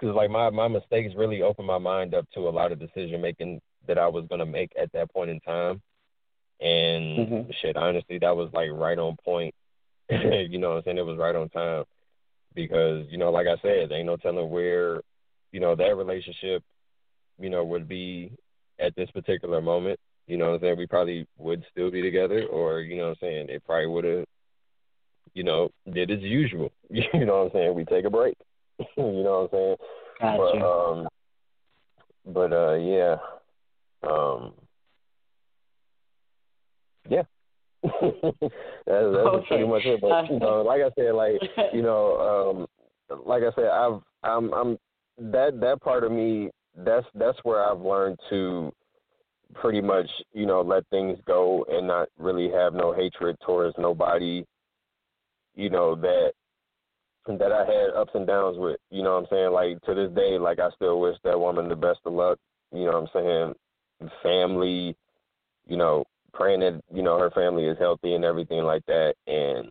Because, like, my, my mistakes really opened my mind up to a lot of decision-making that I was going to make at that point in time. And, mm-hmm. shit, honestly, that was, like, right on point. You know what I'm saying? It was right on time. Because, you know, like I said, there ain't no telling where, you know, that relationship, you know, would be at this particular moment. You know what I'm saying? We probably would still be together. Or, you know what I'm saying, they probably would have, you know, did as usual. You know what I'm saying? We take a break. You know what I'm saying? Gotcha. But, um, but uh, yeah. Um, yeah. that's that's okay. pretty much it. But, you know, like I said, like, you know, um, like I said, I've, I'm, I'm, that, that part of me, that's, that's where I've learned to pretty much, you know, let things go and not really have no hatred towards nobody, you know, that, that I had ups and downs with, you know what I'm saying? Like, to this day, like, I still wish that woman the best of luck, you know what I'm saying? Family, you know, praying that, you know, her family is healthy and everything like that. And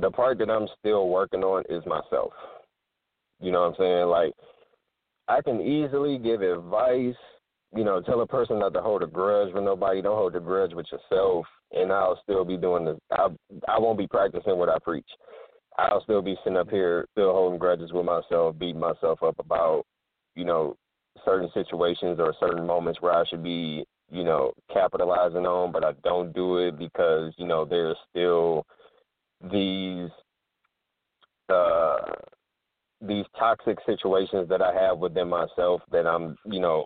the part that I'm still working on is myself. You know what I'm saying? Like, I can easily give advice, you know, tell a person not to hold a grudge with nobody, don't hold a grudge with yourself, and I'll still be doing this. I, I won't be practicing what I preach. I'll still be sitting up here still holding grudges with myself, beating myself up about, you know, certain situations or certain moments where I should be, you know, capitalizing on, but I don't do it because, you know, there's still these uh, these toxic situations that I have within myself that I'm, you know,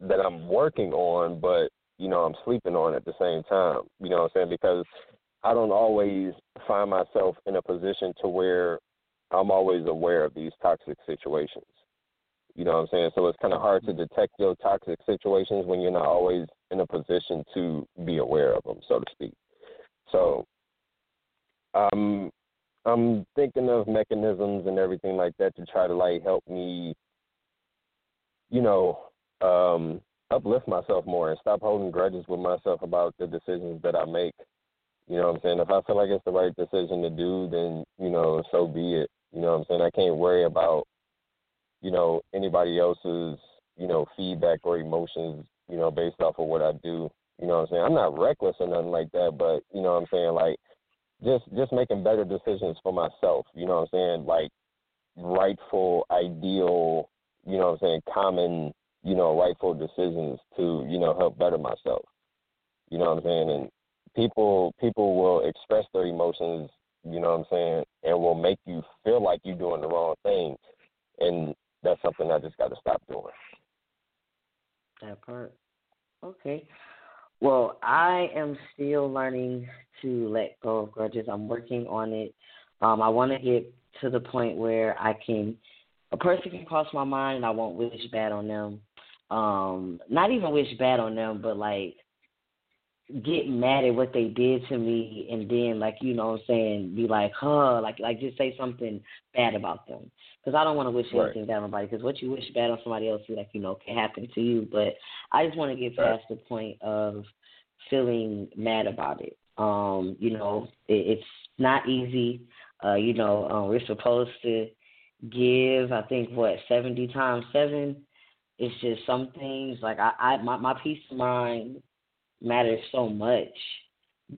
that I'm working on, but, you know, I'm sleeping on at the same time, you know what I'm saying, because I don't always find myself in a position to where I'm always aware of these toxic situations. You know what I'm saying? So it's kind of hard to detect your toxic situations when you're not always in a position to be aware of them, so to speak. So um, I'm thinking of mechanisms and everything like that to try to, like, help me, you know, um, uplift myself more and stop holding grudges with myself about the decisions that I make. You know what I'm saying? If I feel like it's the right decision to do, then, you know, so be it. You know what I'm saying? I can't worry about, you know, anybody else's, you know, feedback or emotions, you know, based off of what I do. You know what I'm saying? I'm not reckless or nothing like that, but, you know what I'm saying, like, just just making better decisions for myself. You know what I'm saying? Like, rightful, ideal, you know what I'm saying, common, you know, rightful decisions to, you know, help better myself. You know what I'm saying? And people people will express their emotions, you know what I'm saying, and will make you feel like you're doing the wrong thing. And that's something I just got to stop doing. That part. Okay. Well, I am still learning to let go of grudges. I'm working on it. Um, I want to get to the point where I can, a person can cross my mind and I won't wish bad on them. Um, not even wish bad on them, but like, get mad at what they did to me and then, like, you know what I'm saying, be like, huh, like, like just say something bad about them. Because I don't want to wish right. anything bad on anybody, because what you wish bad on somebody else, like, you know, can happen to you. But I just want to get past right. the point of feeling mad about it. Um, you know, it, it's not easy. Uh, you know, um, we're supposed to give, I think, what, seventy times seven? It's just some things, like, I, I my, my peace of mind matters so much,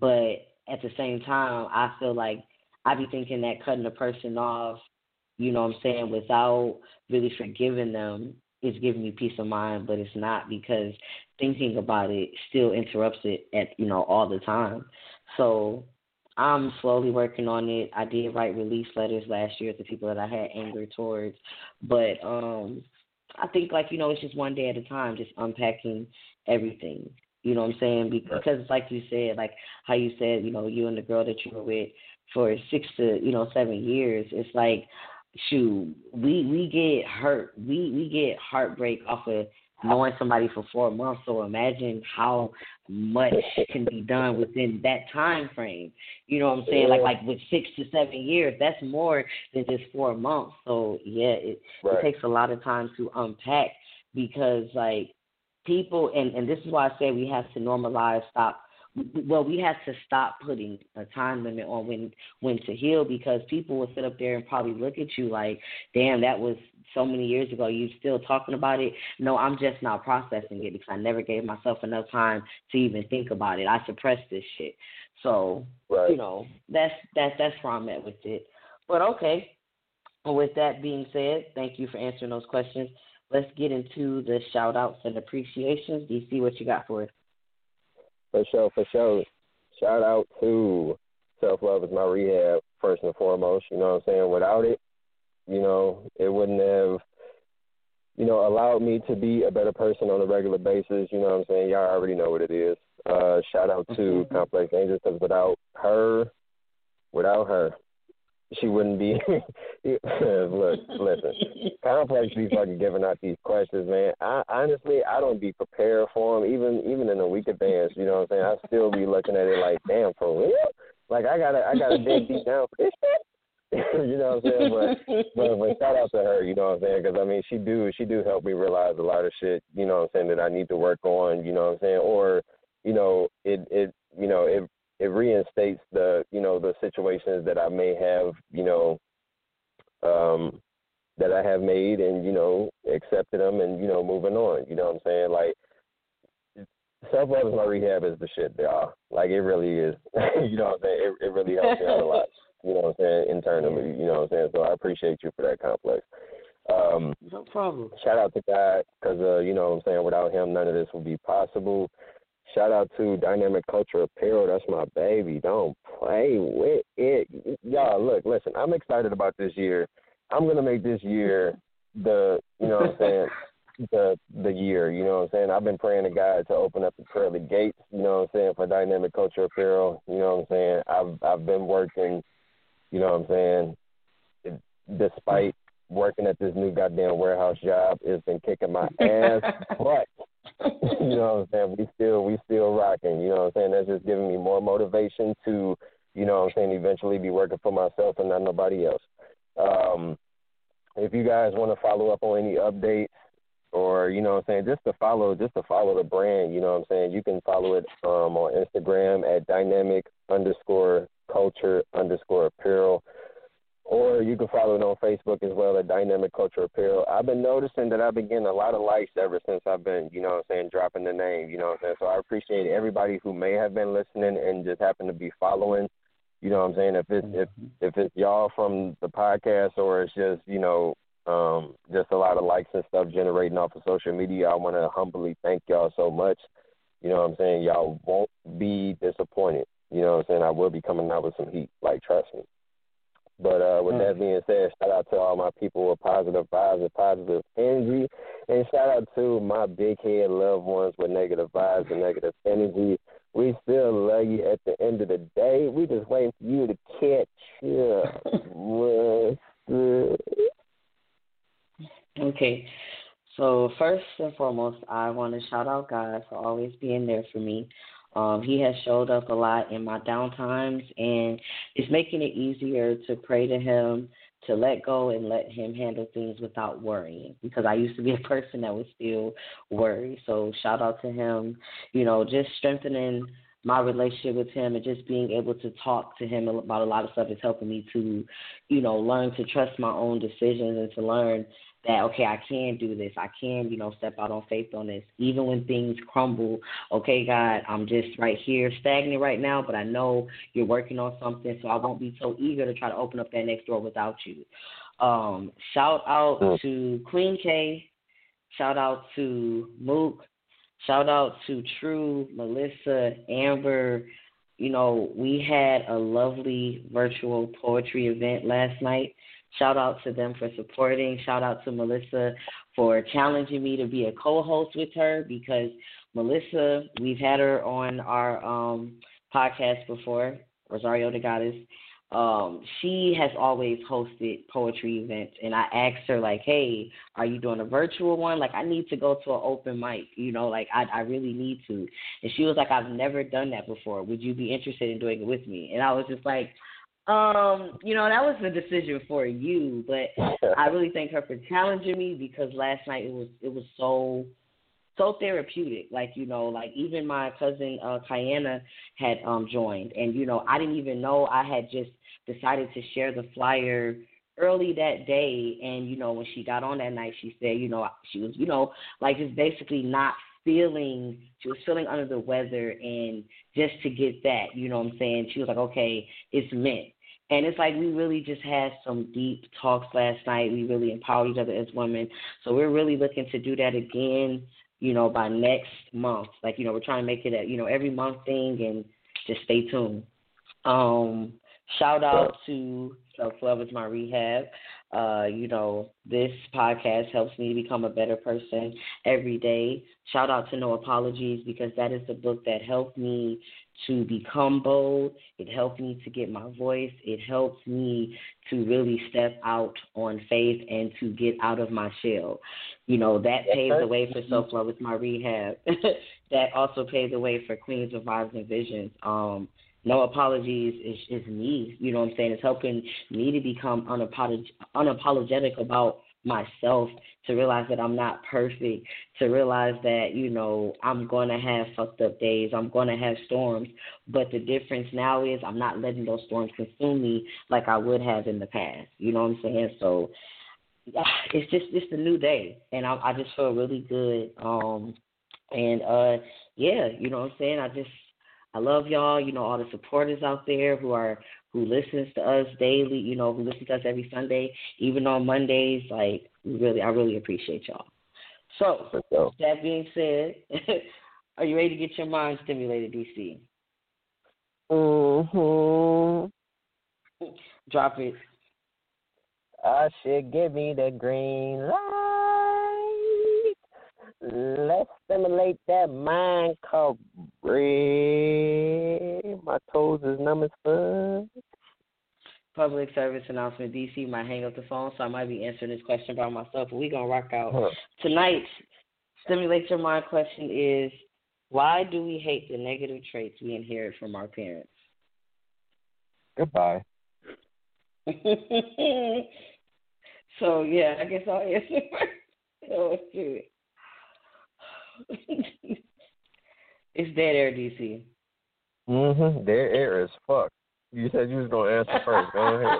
but at the same time, I feel like I be thinking that cutting a person off, you know what I'm saying, without really forgiving them is giving me peace of mind, but it's not, because thinking about it still interrupts it at, you know, all the time. So I'm slowly working on it. I did write release letters last year to people that I had anger towards, but um, I think, like, you know, it's just one day at a time, just unpacking everything. You know what I'm saying? Because, like you said, like how you said, you know, you and the girl that you were with for six to, you know, seven years, it's like, shoot, we we get hurt. We, we get heartbreak off of knowing somebody for four months. So imagine how much can be done within that time frame. You know what I'm saying? Like, like with six to seven years, that's more than just four months. So, yeah, it, right. it takes a lot of time to unpack, because, like, people, and, and this is why I say we have to normalize, stop, well, we have to stop putting a time limit on when, when to heal, because people will sit up there and probably look at you like, damn, that was so many years ago, you still talking about it? No, I'm just not processing it, because I never gave myself enough time to even think about it. I suppressed this shit. So, right. you know, that's, that's, that's where I'm at with it. But, okay, with that being said, thank you for answering those questions. Let's get into the shout-outs and appreciations. D C, what you got for us? For sure, for sure. Shout-out to Self-Love Is My Rehab, first and foremost. You know what I'm saying? Without it, you know, it wouldn't have, you know, allowed me to be a better person on a regular basis. You know what I'm saying? Y'all already know what it is. Uh, shout-out to Complex Angel, because without her, without her, she wouldn't be. Look, listen. Complex be fucking giving out these questions, man. I honestly, I don't be prepared for them, even even in a week advance. You know what I'm saying? I still be looking at it like, damn, for real? Like, I gotta, I gotta dig deep down for this shit. You know what I'm saying? But, but, but shout out to her. You know what I'm saying? Because I mean, she do, she do help me realize a lot of shit. You know what I'm saying, that I need to work on. You know what I'm saying? Or, you know, it, it, you know, it. It reinstates the, you know, the situations that I may have, you know, um, that I have made and, you know, accepted them and, you know, moving on. You know what I'm saying? Like, Self-Love Is My Rehab is the shit, y'all. Like, it really is. You know what I'm saying? It, it really helps me out a lot, you know what I'm saying, internally. You know what I'm saying? So I appreciate you for that, Complex. Um, no problem. Shout out to God, because, uh, you know what I'm saying, without him, none of this would be possible. Shout out to Dynamic Culture Apparel. That's my baby. Don't play with it. Y'all, look, listen, I'm excited about this year. I'm going to make this year the, you know what I'm saying, the the year, you know what I'm saying? I've been praying to God to open up the pearly gates, you know what I'm saying, for Dynamic Culture Apparel. You know what I'm saying? I've I've been working, you know what I'm saying, despite working at this new goddamn warehouse job. It's been kicking my ass, but you know what I'm saying, we still we still rocking, you know what I'm saying? That's just giving me more motivation to, you know what I'm saying, eventually be working for myself and not nobody else. Um, if you guys want to follow up on any updates, or, you know what I'm saying, just to follow, just to follow the brand, you know what I'm saying? You can follow it um, on Instagram at dynamic underscore culture underscore apparel, or you can follow it on Facebook as well at Dynamic Culture Apparel. I've been noticing that I've been getting a lot of likes ever since I've been, you know what I'm saying, dropping the name, you know what I'm saying? So I appreciate everybody who may have been listening and just happen to be following. You know what I'm saying? If it's, if, if it's y'all from the podcast, or it's just, you know, um, just a lot of likes and stuff generating off of social media, I want to humbly thank y'all so much. You know what I'm saying? Y'all won't be disappointed. You know what I'm saying? I will be coming out with some heat, like, trust me. But uh, with that being said, shout out to all my people with positive vibes and positive energy. And shout out to my big head loved ones with negative vibes and negative energy. We still love you at the end of the day. We just waiting for you to catch up. Okay. So first and foremost, I want to shout out God for always being there for me. Um, he has showed up a lot in my downtimes, and it's making it easier to pray to him, to let go and let him handle things without worrying, because I used to be a person that would still worry. So shout out to him, you know, just strengthening my relationship with him and just being able to talk to him about a lot of stuff is helping me to, you know, learn to trust my own decisions and to learn that, okay, I can do this. I can, you know, step out on faith on this. Even when things crumble, okay, God, I'm just right here stagnant right now, but I know you're working on something, so I won't be so eager to try to open up that next door without you. Um, shout out oh. to Queen K. Shout out to Mook. Shout out to True, Melissa, Amber. You know, we had a lovely virtual poetry event last night. Shout out to them for supporting. Shout out to Melissa for challenging me to be a co-host with her, because Melissa, we've had her on our um, podcast before, Rosario the Goddess. Um, she has always hosted poetry events, and I asked her, like, hey, are you doing a virtual one? Like, I need to go to an open mic, you know, like, I, I really need to. And she was like, I've never done that before. Would you be interested in doing it with me? And I was just like, Um, you know, that was the decision for you, but I really thank her for challenging me, because last night it was it was so so therapeutic. Like, you know, like even my cousin uh, Kiana had um, joined, and you know, I didn't even know. I had just decided to share the flyer early that day, and you know, when she got on that night, she said, you know, she was, you know, like just basically not feeling, she was feeling under the weather, and just to get that, you know what I'm saying? She was like, okay, it's meant. And it's like we really just had some deep talks last night. We really empowered each other as women. So we're really looking to do that again, you know, by next month. Like, you know, we're trying to make it a, you know, every month thing, and just stay tuned. Um, shout out to Self-Love is My Rehab. Uh, you know, this podcast helps me become a better person every day. Shout out to No Apologies, because that is the book that helped me to become bold. It helped me to get my voice. It helped me to really step out on faith and to get out of my shell. You know, that paves the way for Self-Love with My Rehab. That also paved the way for Queens of Vibes and Visions. Um, No Apologies is, is me. You know what I'm saying? It's helping me to become unapolog- unapologetic about myself, to realize that I'm not perfect, to realize that, you know, I'm going to have fucked up days, I'm going to have storms, but the difference now is I'm not letting those storms consume me like I would have in the past. You know what I'm saying? So it's just, it's a new day, and I, I just feel really good. Um, and, uh, yeah, you know what I'm saying? I just, I love y'all, you know, all the supporters out there who are, who listens to us daily, you know, who listens to us every Sunday, even on Mondays. Like, we really, I really appreciate y'all. So, with that being said, are you ready to get your mind stimulated, D C? Mm-hmm. Drop it. I should give me the green light. Let's stimulate that mind called bread. My toes is numb as fuck. Public service announcement, D C might hang up the phone, so I might be answering this question by myself, but we're going to rock out. Huh. Tonight's Stimulate Your Mind question is, why do we hate the negative traits we inherit from our parents? Goodbye. So, yeah, I guess I'll answer first. Oh, shoot. It's dead air, D C. Mm-hmm. Dead air as fuck. You said you was going to answer first. Go ahead.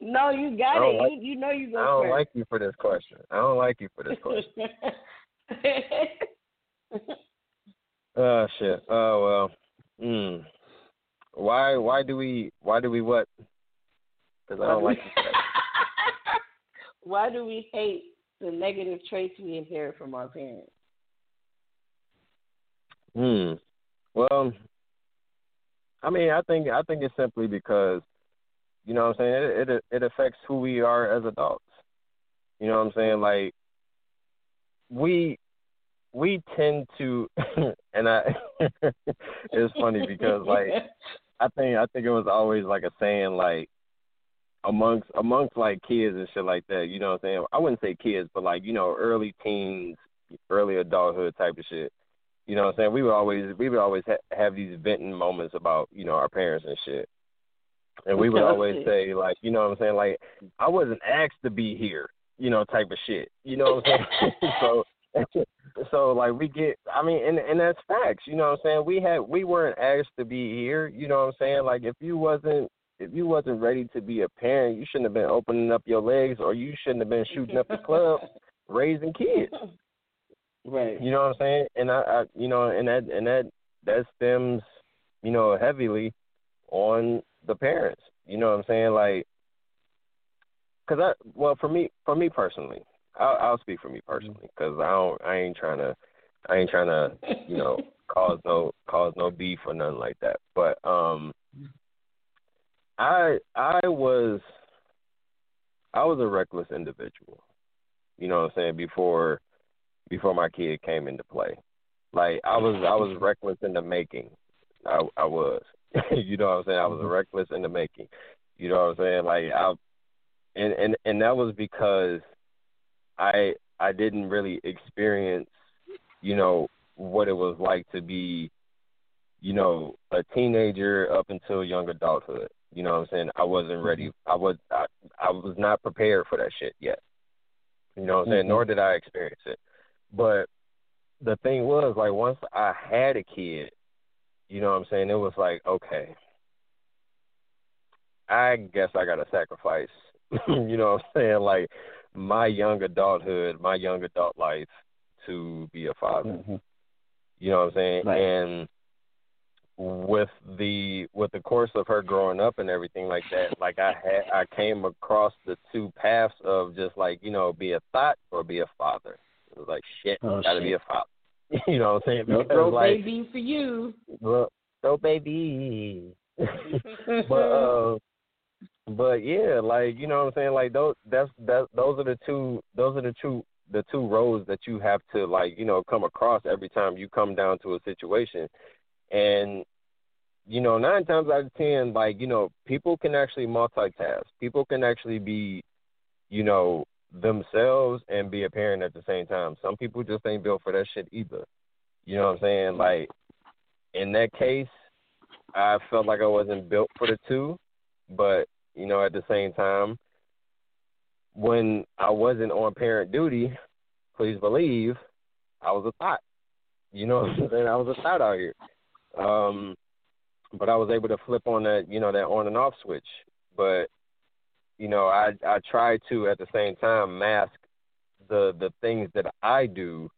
No, you got it. Like, you, you know you go first. I don't first. like you for this question. I don't like you for this question. Oh, shit. Oh, well. Mm. Why Why do we, why do we what? Because I don't like you for that. Why do we hate the negative traits we inherit from our parents? Hmm. Well, I mean, I think I think it's simply because, you know what I'm saying, it, it it affects who we are as adults. You know what I'm saying? Like, we we tend to, and I, it's funny because, like, I think I think it was always like a saying, like, amongst amongst like kids and shit like that. You know what I'm saying? I wouldn't say kids, but like, you know, early teens, early adulthood type of shit. You know what I'm saying? We would always we would always ha- have these venting moments about, you know, our parents and shit. And we would always say, like, you know what I'm saying? Like, I wasn't asked to be here, you know, type of shit. You know what I'm saying? so, so like, we get, I mean, and, and that's facts. You know what I'm saying? We had, we weren't asked to be here. You know what I'm saying? Like, if you wasn't, if you wasn't ready to be a parent, you shouldn't have been opening up your legs, or you shouldn't have been shooting up the club, raising kids. Right. You know what I'm saying? And I, I you know, and that and that that stems, you know, heavily on the parents. You know what I'm saying? Like, cause I, well, for me, for me personally, I'll, I'll speak for me personally, cause I don't, I ain't trying to, I ain't trying to, you know, cause no, cause no beef or nothing like that. But um, I, I was, I was a reckless individual. You know what I'm saying? Before. Before my kid came into play, like I was, I was reckless in the making. I, I was, you know what I'm saying? I was reckless in the making. You know what I'm saying? Like I, and and, and that was because I I didn't really experience, you know, what it was like to be, you know, a teenager up until young adulthood. You know what I'm saying? I wasn't ready. I was I, I was not prepared for that shit yet. You know what I'm saying? Mm-hmm. Nor did I experience it. But the thing was, like, once I had a kid, you know what I'm saying, it was like, okay, I guess I got to sacrifice, you know what I'm saying, like, my young adulthood, my young adult life to be a father. Mm-hmm. You know what I'm saying? Right. And with the with the course of her growing up and everything like that, like, I had, I came across the two paths of just, like, you know, be a thought or be a father. It was like, shit, oh, gotta shit. be a father. You know what I'm saying? No Throat like, Baby for you. Look, Throat Baby. but, uh, but yeah, like, you know what I'm saying? Like, those, that's, that, those are the two, those are the two, the two roads that you have to, like, you know, come across every time you come down to a situation. And, you know, nine times out of ten, like, you know, people can actually multitask. People can actually be, you know, themselves and be a parent at the same time. Some people just ain't built for that shit either. You know what I'm saying? Like, in that case, I felt like I wasn't built for the two, but, you know, at the same time, when I wasn't on parent duty, please believe, I was a thought. You know what I'm saying? I was a thought out here. Um, but I was able to flip on that, you know, that on and off switch. But you know, I, I try to, at the same time, mask the the things that I do.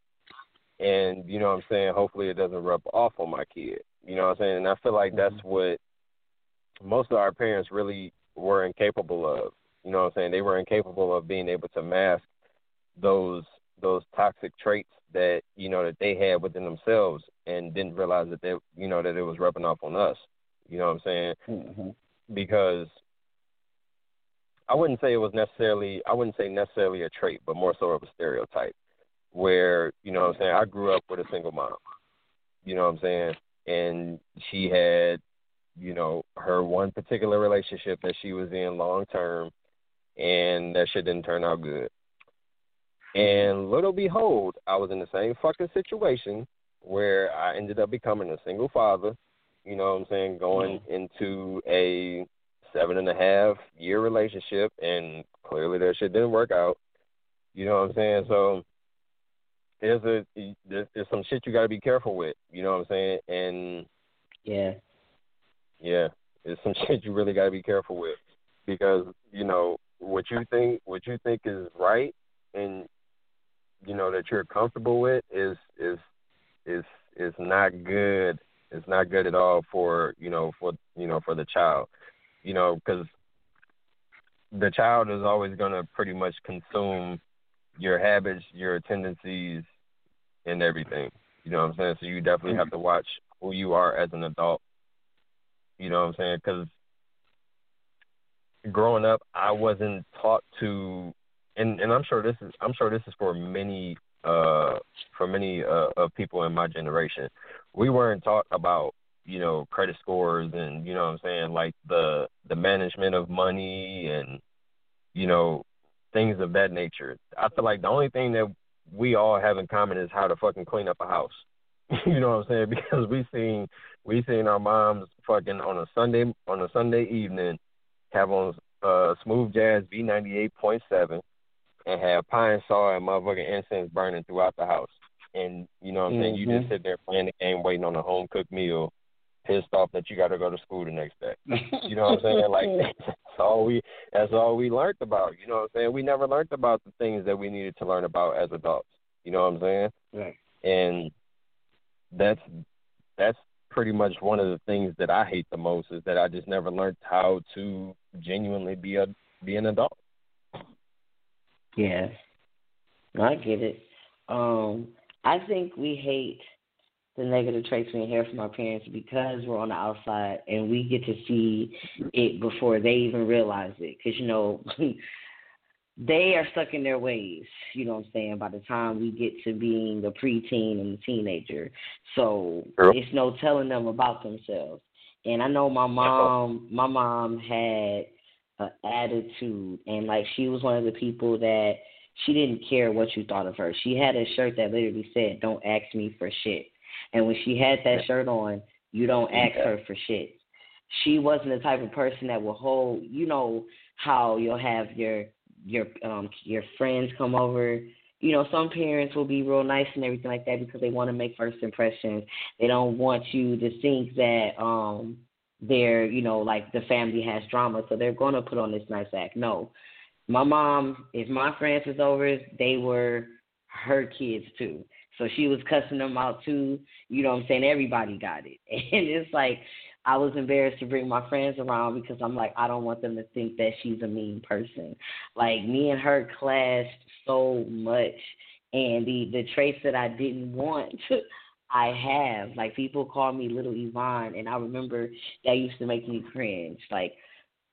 And, you know what I'm saying, hopefully it doesn't rub off on my kid. You know what I'm saying? And I feel like that's what most of our parents really were incapable of. You know what I'm saying? They were incapable of being able to mask those those toxic traits that, you know, that they had within themselves and didn't realize that they, you know, that it was rubbing off on us. You know what I'm saying? Mm-hmm. Because I wouldn't say it was necessarily, I wouldn't say necessarily a trait, but more so of a stereotype where, you know what I'm saying, I grew up with a single mom, you know what I'm saying, and she had, you know, her one particular relationship that she was in long term, and that shit didn't turn out good. And little behold, I was in the same fucking situation where I ended up becoming a single father, you know what I'm saying, going mm-hmm. into a seven and a half year relationship, and clearly that shit didn't work out. You know what I'm saying? So there's a there's, there's some shit you got to be careful with. You know what I'm saying? And yeah, yeah, there's some shit you really got to be careful with, because you know what you think what you think is right and you know that you're comfortable with is is is is not good. It's not good at all for you know for you know for the child. You know, because the child is always going to pretty much consume your habits, your tendencies, and everything. You know what I'm saying? So you definitely have to watch who you are as an adult. You know what I'm saying? Because growing up, I wasn't taught to, and, and I'm sure this is I'm sure this is for many uh, for many uh, of people in my generation. We weren't taught about you know, credit scores and, you know what I'm saying, like the the management of money and, you know, things of that nature. I feel like the only thing that we all have in common is how to fucking clean up a house. You know what I'm saying? Because we seen we seen our moms fucking on a Sunday on a Sunday evening have on uh, smooth jazz V ninety eight point seven and have pine saw and motherfucking incense burning throughout the house. And you know what I'm mm-hmm. saying, you just sit there playing the game waiting on a home cooked meal, pissed off that you got to go to school the next day. You know what I'm saying? Like that's all we that's all we learned about. You know what I'm saying? We never learned about the things that we needed to learn about as adults. You know what I'm saying? Yeah. And that's that's pretty much one of the things that I hate the most is that I just never learned how to genuinely be a be an adult. Yeah, I get it. Um, I think we hate the negative traits we inherit from our parents because we're on the outside and we get to see it before they even realize it. Because, you know, they are stuck in their ways, you know what I'm saying, by the time we get to being the preteen and the teenager. So Girl. It's no telling them about themselves. And I know my mom, my mom had an attitude, and, like, she was one of the people that she didn't care what you thought of her. She had a shirt that literally said, "Don't ask me for shit." And when she had that shirt on, you don't ask her for shit. She wasn't the type of person that will hold, you know, how you'll have your your um, your friends come over. You know, some parents will be real nice and everything like that because they want to make first impressions. They don't want you to think that um, they're, you know, like the family has drama, so they're going to put on this nice act. No. My mom, if my friends was over, they were her kids too. So she was cussing them out too. You know what I'm saying? Everybody got it. And it's like I was embarrassed to bring my friends around because I'm like, I don't want them to think that she's a mean person. Like me and her clashed so much. And the, the traits that I didn't want, I have. Like people call me Little Yvonne, and I remember that used to make me cringe. Like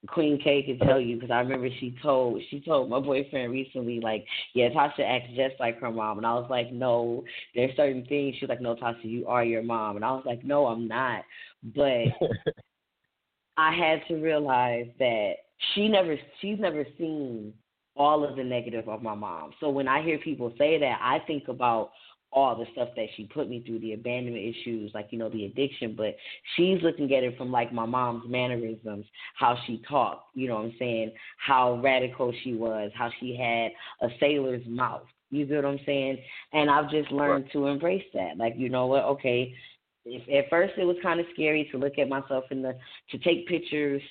Queen K could tell you because I remember she told she told my boyfriend recently, like, yeah, Tasha acts just like her mom. And I was like, no, there's certain things. She was like, no, Tasha, you are your mom. And I was like, no, I'm not. But I had to realize that she never she's never seen all of the negative of my mom. So when I hear people say that, I think about all the stuff that she put me through, the abandonment issues, like, you know, the addiction. But she's looking at it from, like, my mom's mannerisms, how she talked, you know what I'm saying, how radical she was, how she had a sailor's mouth. You get what I'm saying? And I've just learned right. to embrace that. Like, you know what, okay, if, at first it was kind of scary to look at myself in the, to take pictures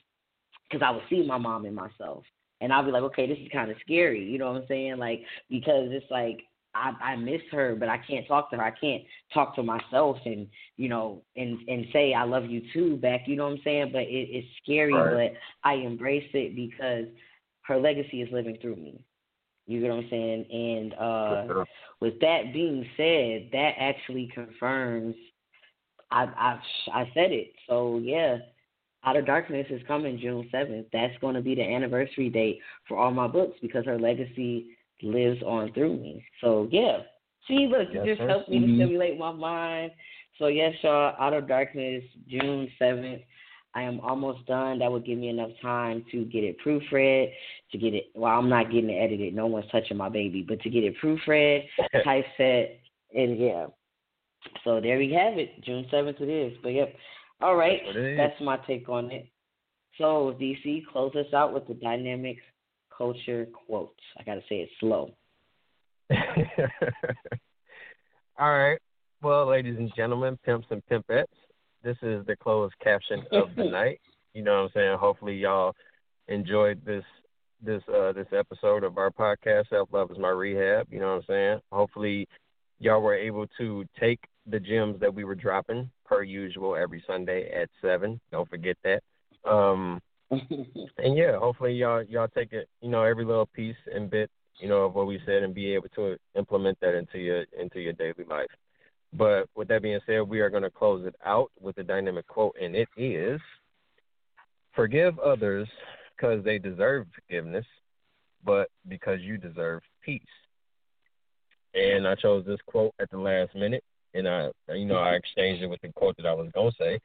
because I would see my mom and myself. And I'll be like, okay, this is kind of scary, you know what I'm saying? Like, because it's like, I, I miss her, but I can't talk to her. I can't talk to myself and, you know, and, and say I love you too back, you know what I'm saying? But it, it's scary, right. But I embrace it because her legacy is living through me. You get what I'm saying? And uh, sure. With that being said, that actually confirms I, I, I said it. So, yeah, Out of Darkness is coming June seventh. That's going to be the anniversary date for all my books because her legacy lives on through me. So, yeah. See, look, you yes, just sir. helped me to stimulate my mind. So, yes, y'all, Out of Darkness, June seventh. I am almost done. That would give me enough time to get it proofread, to get it, well, I'm not getting it edited. No one's touching my baby, but to get it proofread, typeset, and, yeah. So, there we have it. June seventh it is. But, yep. All right. That's, that's my take on it. So, D C, close us out with the Dynamic Culture quotes. I gotta say it slow. All right. Well, ladies and gentlemen, pimps and pimpettes, this is the closed caption of the night. You know what I'm saying? Hopefully y'all enjoyed this this uh, this episode of our podcast, Self-Love is My Rehab. You know what I'm saying? Hopefully y'all were able to take the gems that we were dropping per usual every Sunday at seven. Don't forget that. Um, and, yeah, hopefully y'all y'all take it, you know, every little piece and bit, you know, of what we said and be able to implement that into your into your daily life. But with that being said, we are going to close it out with a dynamic quote, and it is, forgive others because they deserve forgiveness, but because you deserve peace. And I chose this quote at the last minute, and I, you know, I exchanged it with the quote that I was going to say.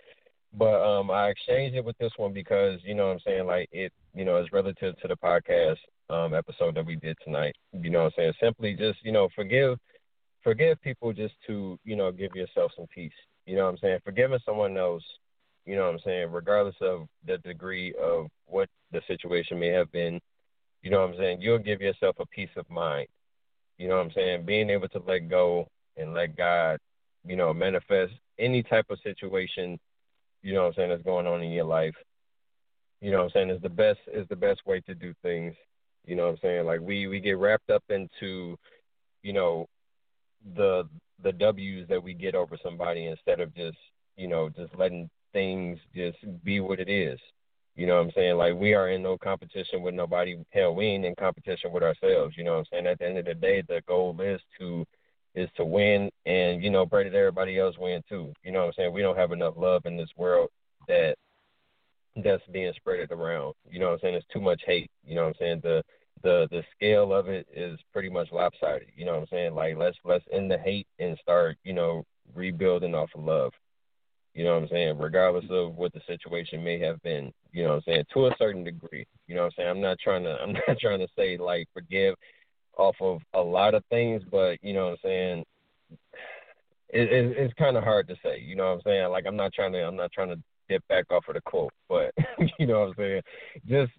But um, I exchanged it with this one because, you know what I'm saying, like it, you know, is relative to the podcast um, episode that we did tonight. You know what I'm saying? Simply just, you know, forgive forgive people just to, you know, give yourself some peace. You know what I'm saying? Forgiving someone else, you know what I'm saying, regardless of the degree of what the situation may have been, you know what I'm saying, you'll give yourself a peace of mind. You know what I'm saying? Being able to let go and let God, you know, manifest any type of situation, you know what I'm saying, that's going on in your life. You know what I'm saying? It's the best is the best way to do things. You know what I'm saying? Like we, we get wrapped up into, you know, the the W's that we get over somebody instead of just, you know, just letting things just be what it is. You know what I'm saying? Like we are in no competition with nobody. Hell, we ain't in competition with ourselves. You know what I'm saying? At the end of the day, the goal is to is to win and, you know, pray that everybody else win too. You know what I'm saying? We don't have enough love in this world that that's being spread around. You know what I'm saying? It's too much hate. You know what I'm saying? The the the scale of it is pretty much lopsided. You know what I'm saying? Like let's let's end the hate and start, you know, rebuilding off of love. You know what I'm saying? Regardless of what the situation may have been, you know what I'm saying, to a certain degree. You know what I'm saying? I'm not trying to I'm not trying to say like forgive off of a lot of things, but you know what I'm saying, it, it, it's kind of hard to say. You know what I'm saying? Like I'm not trying to I'm not trying to dip back off of the quote, but you know what I'm saying? Just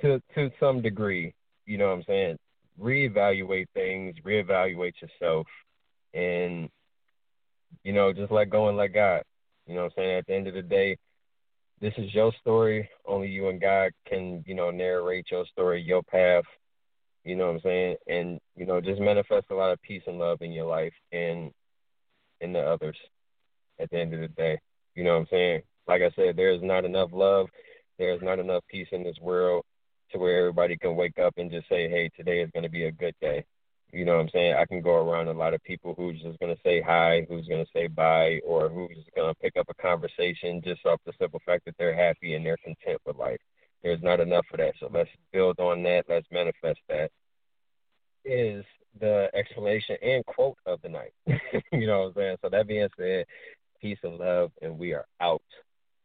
to to some degree, you know what I'm saying, reevaluate things, reevaluate yourself, and you know, just let go and let God. You know what I'm saying? At the end of the day, this is your story. Only you and God can, you know, narrate your story, your path. You know what I'm saying? And, you know, just manifest a lot of peace and love in your life and in the others at the end of the day. You know what I'm saying? Like I said, there is not enough love. There is not enough peace in this world to where everybody can wake up and just say, hey, today is going to be a good day. You know what I'm saying? I can go around a lot of people who's just going to say hi, who's going to say bye, or who's just going to pick up a conversation just off the simple fact that they're happy and they're content with life. There's not enough for that. So let's build on that. Let's manifest that is the explanation and quote of the night. You know what I'm saying? So that being said, peace and love, and we are out.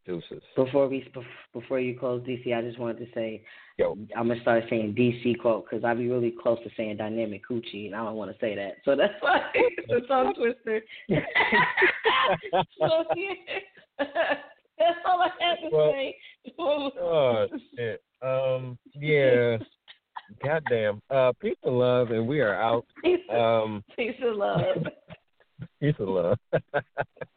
Deuces. Before we before you close, D C, I just wanted to say, yo, I'm gonna start saying D C quote because I'd be really close to saying dynamic Gucci, and I don't want to say that, so that's why it's a tongue twister. So yeah, that's all I had to well, say. Oh shit. Um. Yeah. Goddamn. Uh. Peace and love, and we are out. Peace. Um. Peace and love. Peace and love.